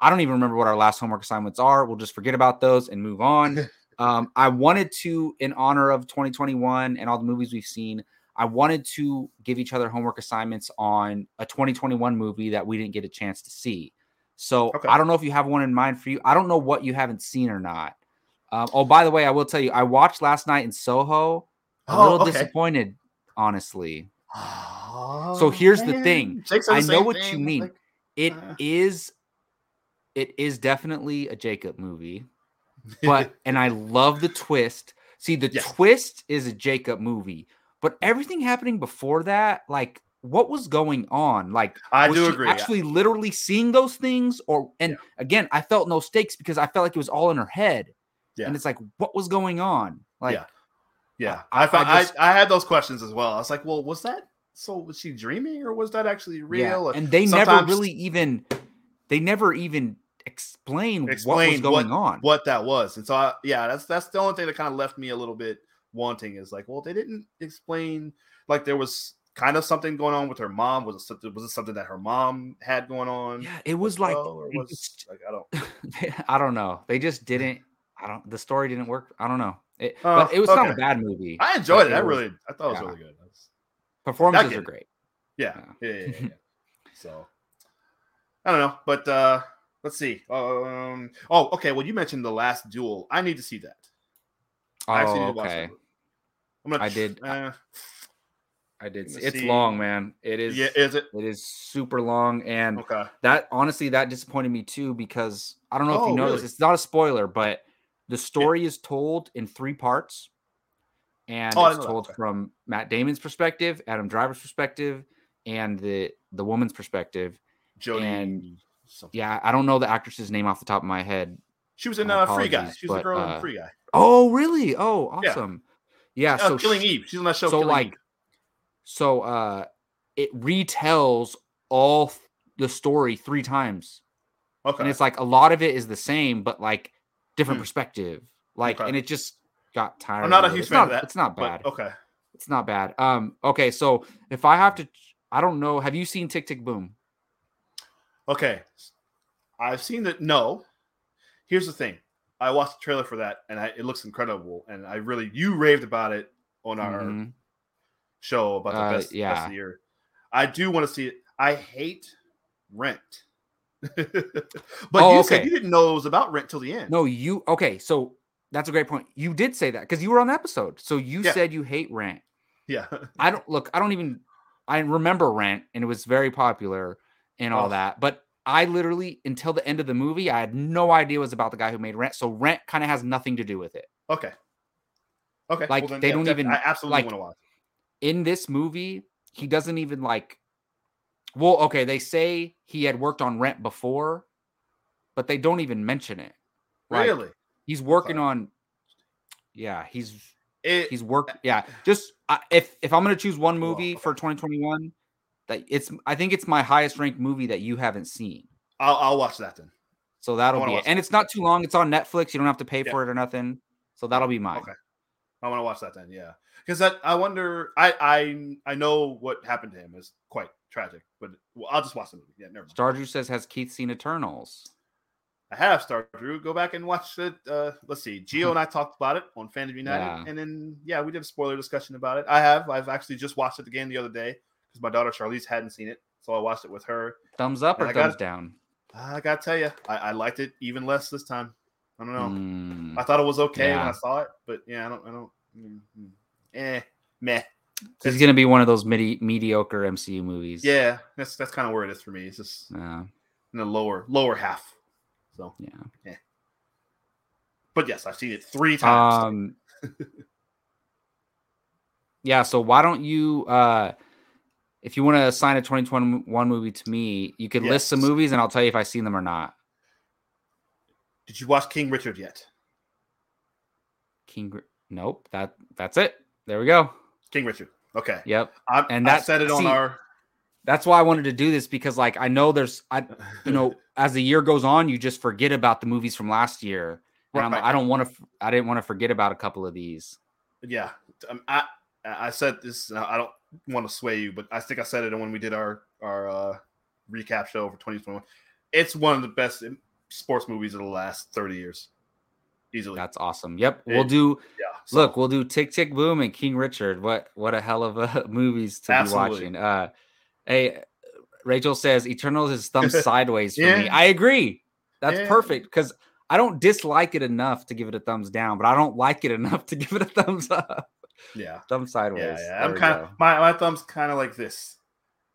I don't even remember what our last homework assignments are. We'll just forget about those and move on. Um, I wanted to, in honor of twenty twenty-one and all the movies we've seen, I wanted to give each other homework assignments on a twenty twenty-one movie that we didn't get a chance to see. So okay. I don't know if you have one in mind for you. I don't know what you haven't seen or not. Um, oh, by the way, I will tell you, I watched last night in Soho. A oh, little okay. disappointed, honestly. Oh, so here's man. the thing. I know what thing. you mean. Like, it uh... is, it is definitely a Jacob movie. But and I love the twist. See, the yes. twist is a Jacob movie, but everything happening before that, like what was going on? Like I was do she agree. Actually, yeah. literally seeing those things, or and yeah. again, I felt no stakes because I felt like it was all in her head. Yeah. And it's like, what was going on? Like, yeah, yeah. I I, found, I, just, I I had those questions as well. I was like, well, was that so? Was she dreaming, or was that actually real? Yeah. And they Sometimes, never really even. They never even. Explain, explain what was going what, on, what that was, and so I, yeah, that's that's the only thing that kind of left me a little bit wanting is like, well, they didn't explain. Like there was kind of something going on with her mom. Was it was it something that her mom had going on? Yeah, it was like, well, or was, just, like I don't, I don't know. They just didn't. I don't. The story didn't work. I don't know. It, uh, but it was okay. not a bad movie. I enjoyed it. it. I really, was, I thought it was yeah. really good. Was, Performances are great. Yeah, yeah, yeah. yeah, yeah. So I don't know, but. uh Let's see. Um, oh, okay. Well, you mentioned The Last Duel. I need to see that. Oh, I actually need to watch okay. that movie. I'm gonna. I did. Uh, I did. See. It's long, man. It is. Yeah, is it? It is super long, and okay. that honestly, that disappointed me too because I don't know oh, if you know really? this. It's not a spoiler, but the story yeah. is told in three parts, and oh, it's told okay. from Matt Damon's perspective, Adam Driver's perspective, and the the woman's perspective, Jodie. And Something. Yeah, I don't know the actress's name off the top of my head. She was in uh, Free Guy. She was but, a girl uh, in Free Guy. Oh, really? Oh, awesome. Yeah. yeah uh, so Killing she, Eve. She's on that show. So Killing like, Eve. so uh, it retells all th- the story three times. Okay. And it's like a lot of it is the same, but like different mm. perspective. Like, okay. and it just got tired. I'm not of a huge fan not, of that. It's not bad. But, okay. It's not bad. Um. Okay. So if I have to, I don't know. Have you seen Tick Tick Boom? Okay, I've seen that. No, here's the thing. I watched the trailer for that, and I, it looks incredible. And I really, you raved about it on our mm-hmm. show about the uh, best, yeah. best of the year. I do want to see it. I hate Rent. but oh, you okay. said you didn't know it was about Rent till the end. No, you, okay, so that's a great point. You did say that, because you were on the episode. So you yeah. said you hate Rent. Yeah. I don't, look, I don't even, I remember Rent, and it was very popular. And all oh. that, but I literally until the end of the movie, I had no idea it was about the guy who made Rent. So Rent kind of has nothing to do with it. Okay. Okay. Like well, then, they yeah, don't even. I absolutely like, want to watch. In this movie, he doesn't even like. Well, okay, they say he had worked on Rent before, but they don't even mention it. Like, really? He's working Sorry. on. Yeah, he's it, he's working. Yeah, just I, if if I'm gonna choose one movie oh, okay. for twenty twenty-one. It's. I think it's my highest ranked movie that you haven't seen. I'll, I'll watch that then. So that'll be it. And it's not too long. It's on Netflix. You don't have to pay yeah. for it or nothing. So that'll be mine. Okay. I want to watch that then. Yeah, because that I wonder. I, I I know what happened to him is quite tragic. But well, I'll just watch the movie. Yeah, never mind. Star Drew says, "Has Keith seen Eternals?" I have. Star Drew, go back and watch it. Uh, let's see. Gio and I talked about it on Fandom United, yeah. and then yeah, we did a spoiler discussion about it. I have. I've actually just watched it again the other day. Because my daughter Charlize hadn't seen it, so I watched it with her. Thumbs up and or gotta, thumbs down? I gotta tell you, I, I liked it even less this time. I don't know. Mm, I thought it was okay yeah. when I saw it, but yeah, I don't. I don't. Mm, mm, eh, meh. It's going to be one of those midi- mediocre M C U movies. Yeah, that's that's kind of where it is for me. It's just uh, in the lower lower half. So yeah, yeah. But yes, I've seen it three times. Um, yeah. So why don't you, uh, if you want to assign a twenty twenty-one movie to me, you could yes. list some movies and I'll tell you if I've seen them or not. Did you watch King Richard yet? King, nope. That that's it. There we go. King Richard. Okay. Yep. I, and that I said it on see, our. That's why I wanted to do this, because like I know there's I you know as the year goes on you just forget about the movies from last year. And I'm, I don't want to. I didn't want to forget about a couple of these. Yeah, um, I I said this. I don't want to sway you, but I think I said it when we did our our uh, recap show for twenty twenty-one. It's one of the best sports movies of the last thirty years, easily. That's awesome. Yep, it, we'll do. Yeah, so. Look, we'll do Tick Tick Boom and King Richard. What what a hell of a movies to Absolutely. Be watching. Uh, hey, Rachel says Eternals is thumbs sideways for yeah. me. I agree. That's yeah. perfect because. I don't dislike it enough to give it a thumbs down, but I don't like it enough to give it a thumbs up. Yeah. Thumbs sideways. Yeah, yeah. I'm kind of my, my thumb's kind of like this.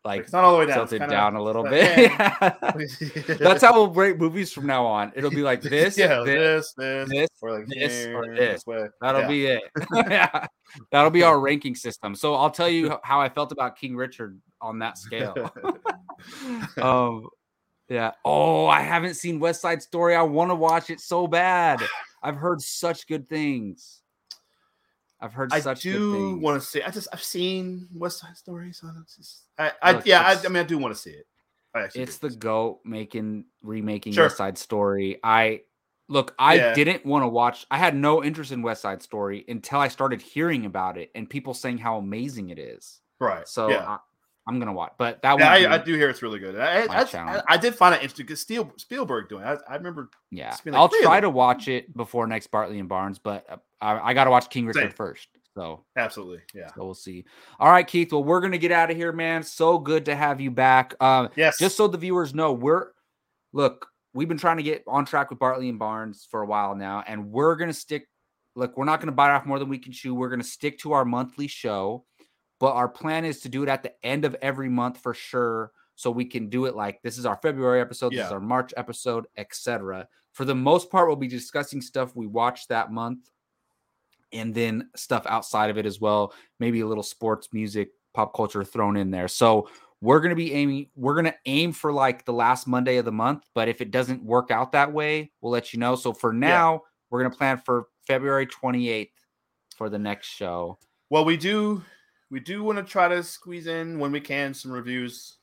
Like, like it's not all the way down. Tilted it's down like, a little like, bit. Yeah. That's how we'll rate movies from now on. It'll be like this, yeah, this, this, this, or like this, here, or this. This That'll yeah. be it. yeah. That'll be our ranking system. So I'll tell you how I felt about King Richard on that scale. um, Yeah. Oh, I haven't seen West Side Story. I want to watch it so bad. I've heard such good things. I've heard I such good things. I do want to see. I just I've seen West Side Story, so just, I, I Look, yeah. I, I mean, I do want to see it. It's the goat making remaking sure. West Side Story. I. Look, I yeah. didn't want to watch. I had no interest in West Side Story until I started hearing about it and people saying how amazing it is. Right. So yeah. I, I'm gonna watch, but that yeah, one I, I do hear it's really good. I I, I, I did find it interesting because Steel, Spielberg doing. It. I, I remember. Yeah, like, I'll really? try to watch it before next Bartley and Barnes, but I, I got to watch King Richard Same. first. So absolutely, yeah. So we'll see. All right, Keith. Well, we're gonna get out of here, man. So good to have you back. Um, yes. Just so the viewers know, we're look. We've been trying to get on track with Bartley and Barnes for a while now, and we're gonna stick. Look, we're not gonna bite off more than we can chew. We're gonna stick to our monthly show. But our plan is to do it at the end of every month for sure, so we can do it like this is our February episode, yeah. this is our March episode, et cetera. For the most part, we'll be discussing stuff we watched that month and then stuff outside of it as well, maybe a little sports, music, pop culture thrown in there. So we're going to be aiming, we're going to aim for like the last Monday of the month, but if it doesn't work out that way, we'll let you know. So for now, yeah. we're going to plan for February twenty-eighth for the next show. Well, we do... We do want to try to squeeze in when we can some reviews.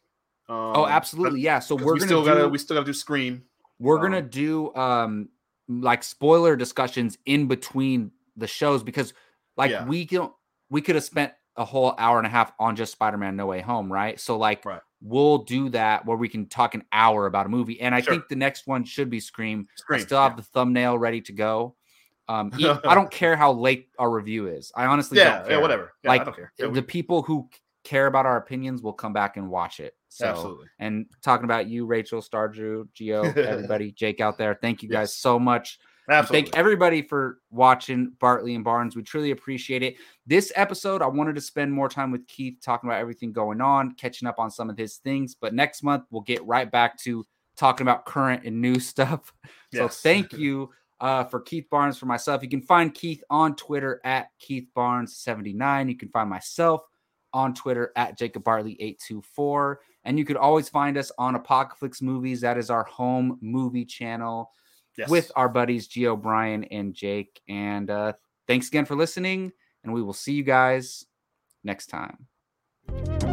Um, oh, absolutely, yeah. So we're we gonna still do, gotta we still gotta do Scream. We're um, gonna do um like spoiler discussions in between the shows because like yeah. we don't we could have spent a whole hour and a half on just Spider-Man No Way Home, right? So like right. we'll do that where we can talk an hour about a movie, and I sure. think the next one should be Scream. Scream. I still have yeah. the thumbnail ready to go. Um, I don't care how late our review is. I honestly yeah, don't care. Yeah, whatever. Yeah, like I don't care. The people who care about our opinions will come back and watch it. So, absolutely. And talking about you, Rachel, Star Drew, Gio, everybody, Jake out there. Thank you guys yes. so much. Absolutely. Thank everybody for watching Bartley and Barnes. We truly appreciate it. This episode, I wanted to spend more time with Keith talking about everything going on, catching up on some of his things. But next month, we'll get right back to talking about current and new stuff. So yes. thank you. Uh, for Keith Barnes, for myself, you can find Keith on Twitter at Keith Barnes seventy-nine. You can find myself on Twitter at Jacob Bartley eight two four, and you could always find us on Apocalypse Movies. That is our home movie channel yes. with our buddies Gio, Brian, and Jake. And uh, thanks again for listening, and we will see you guys next time.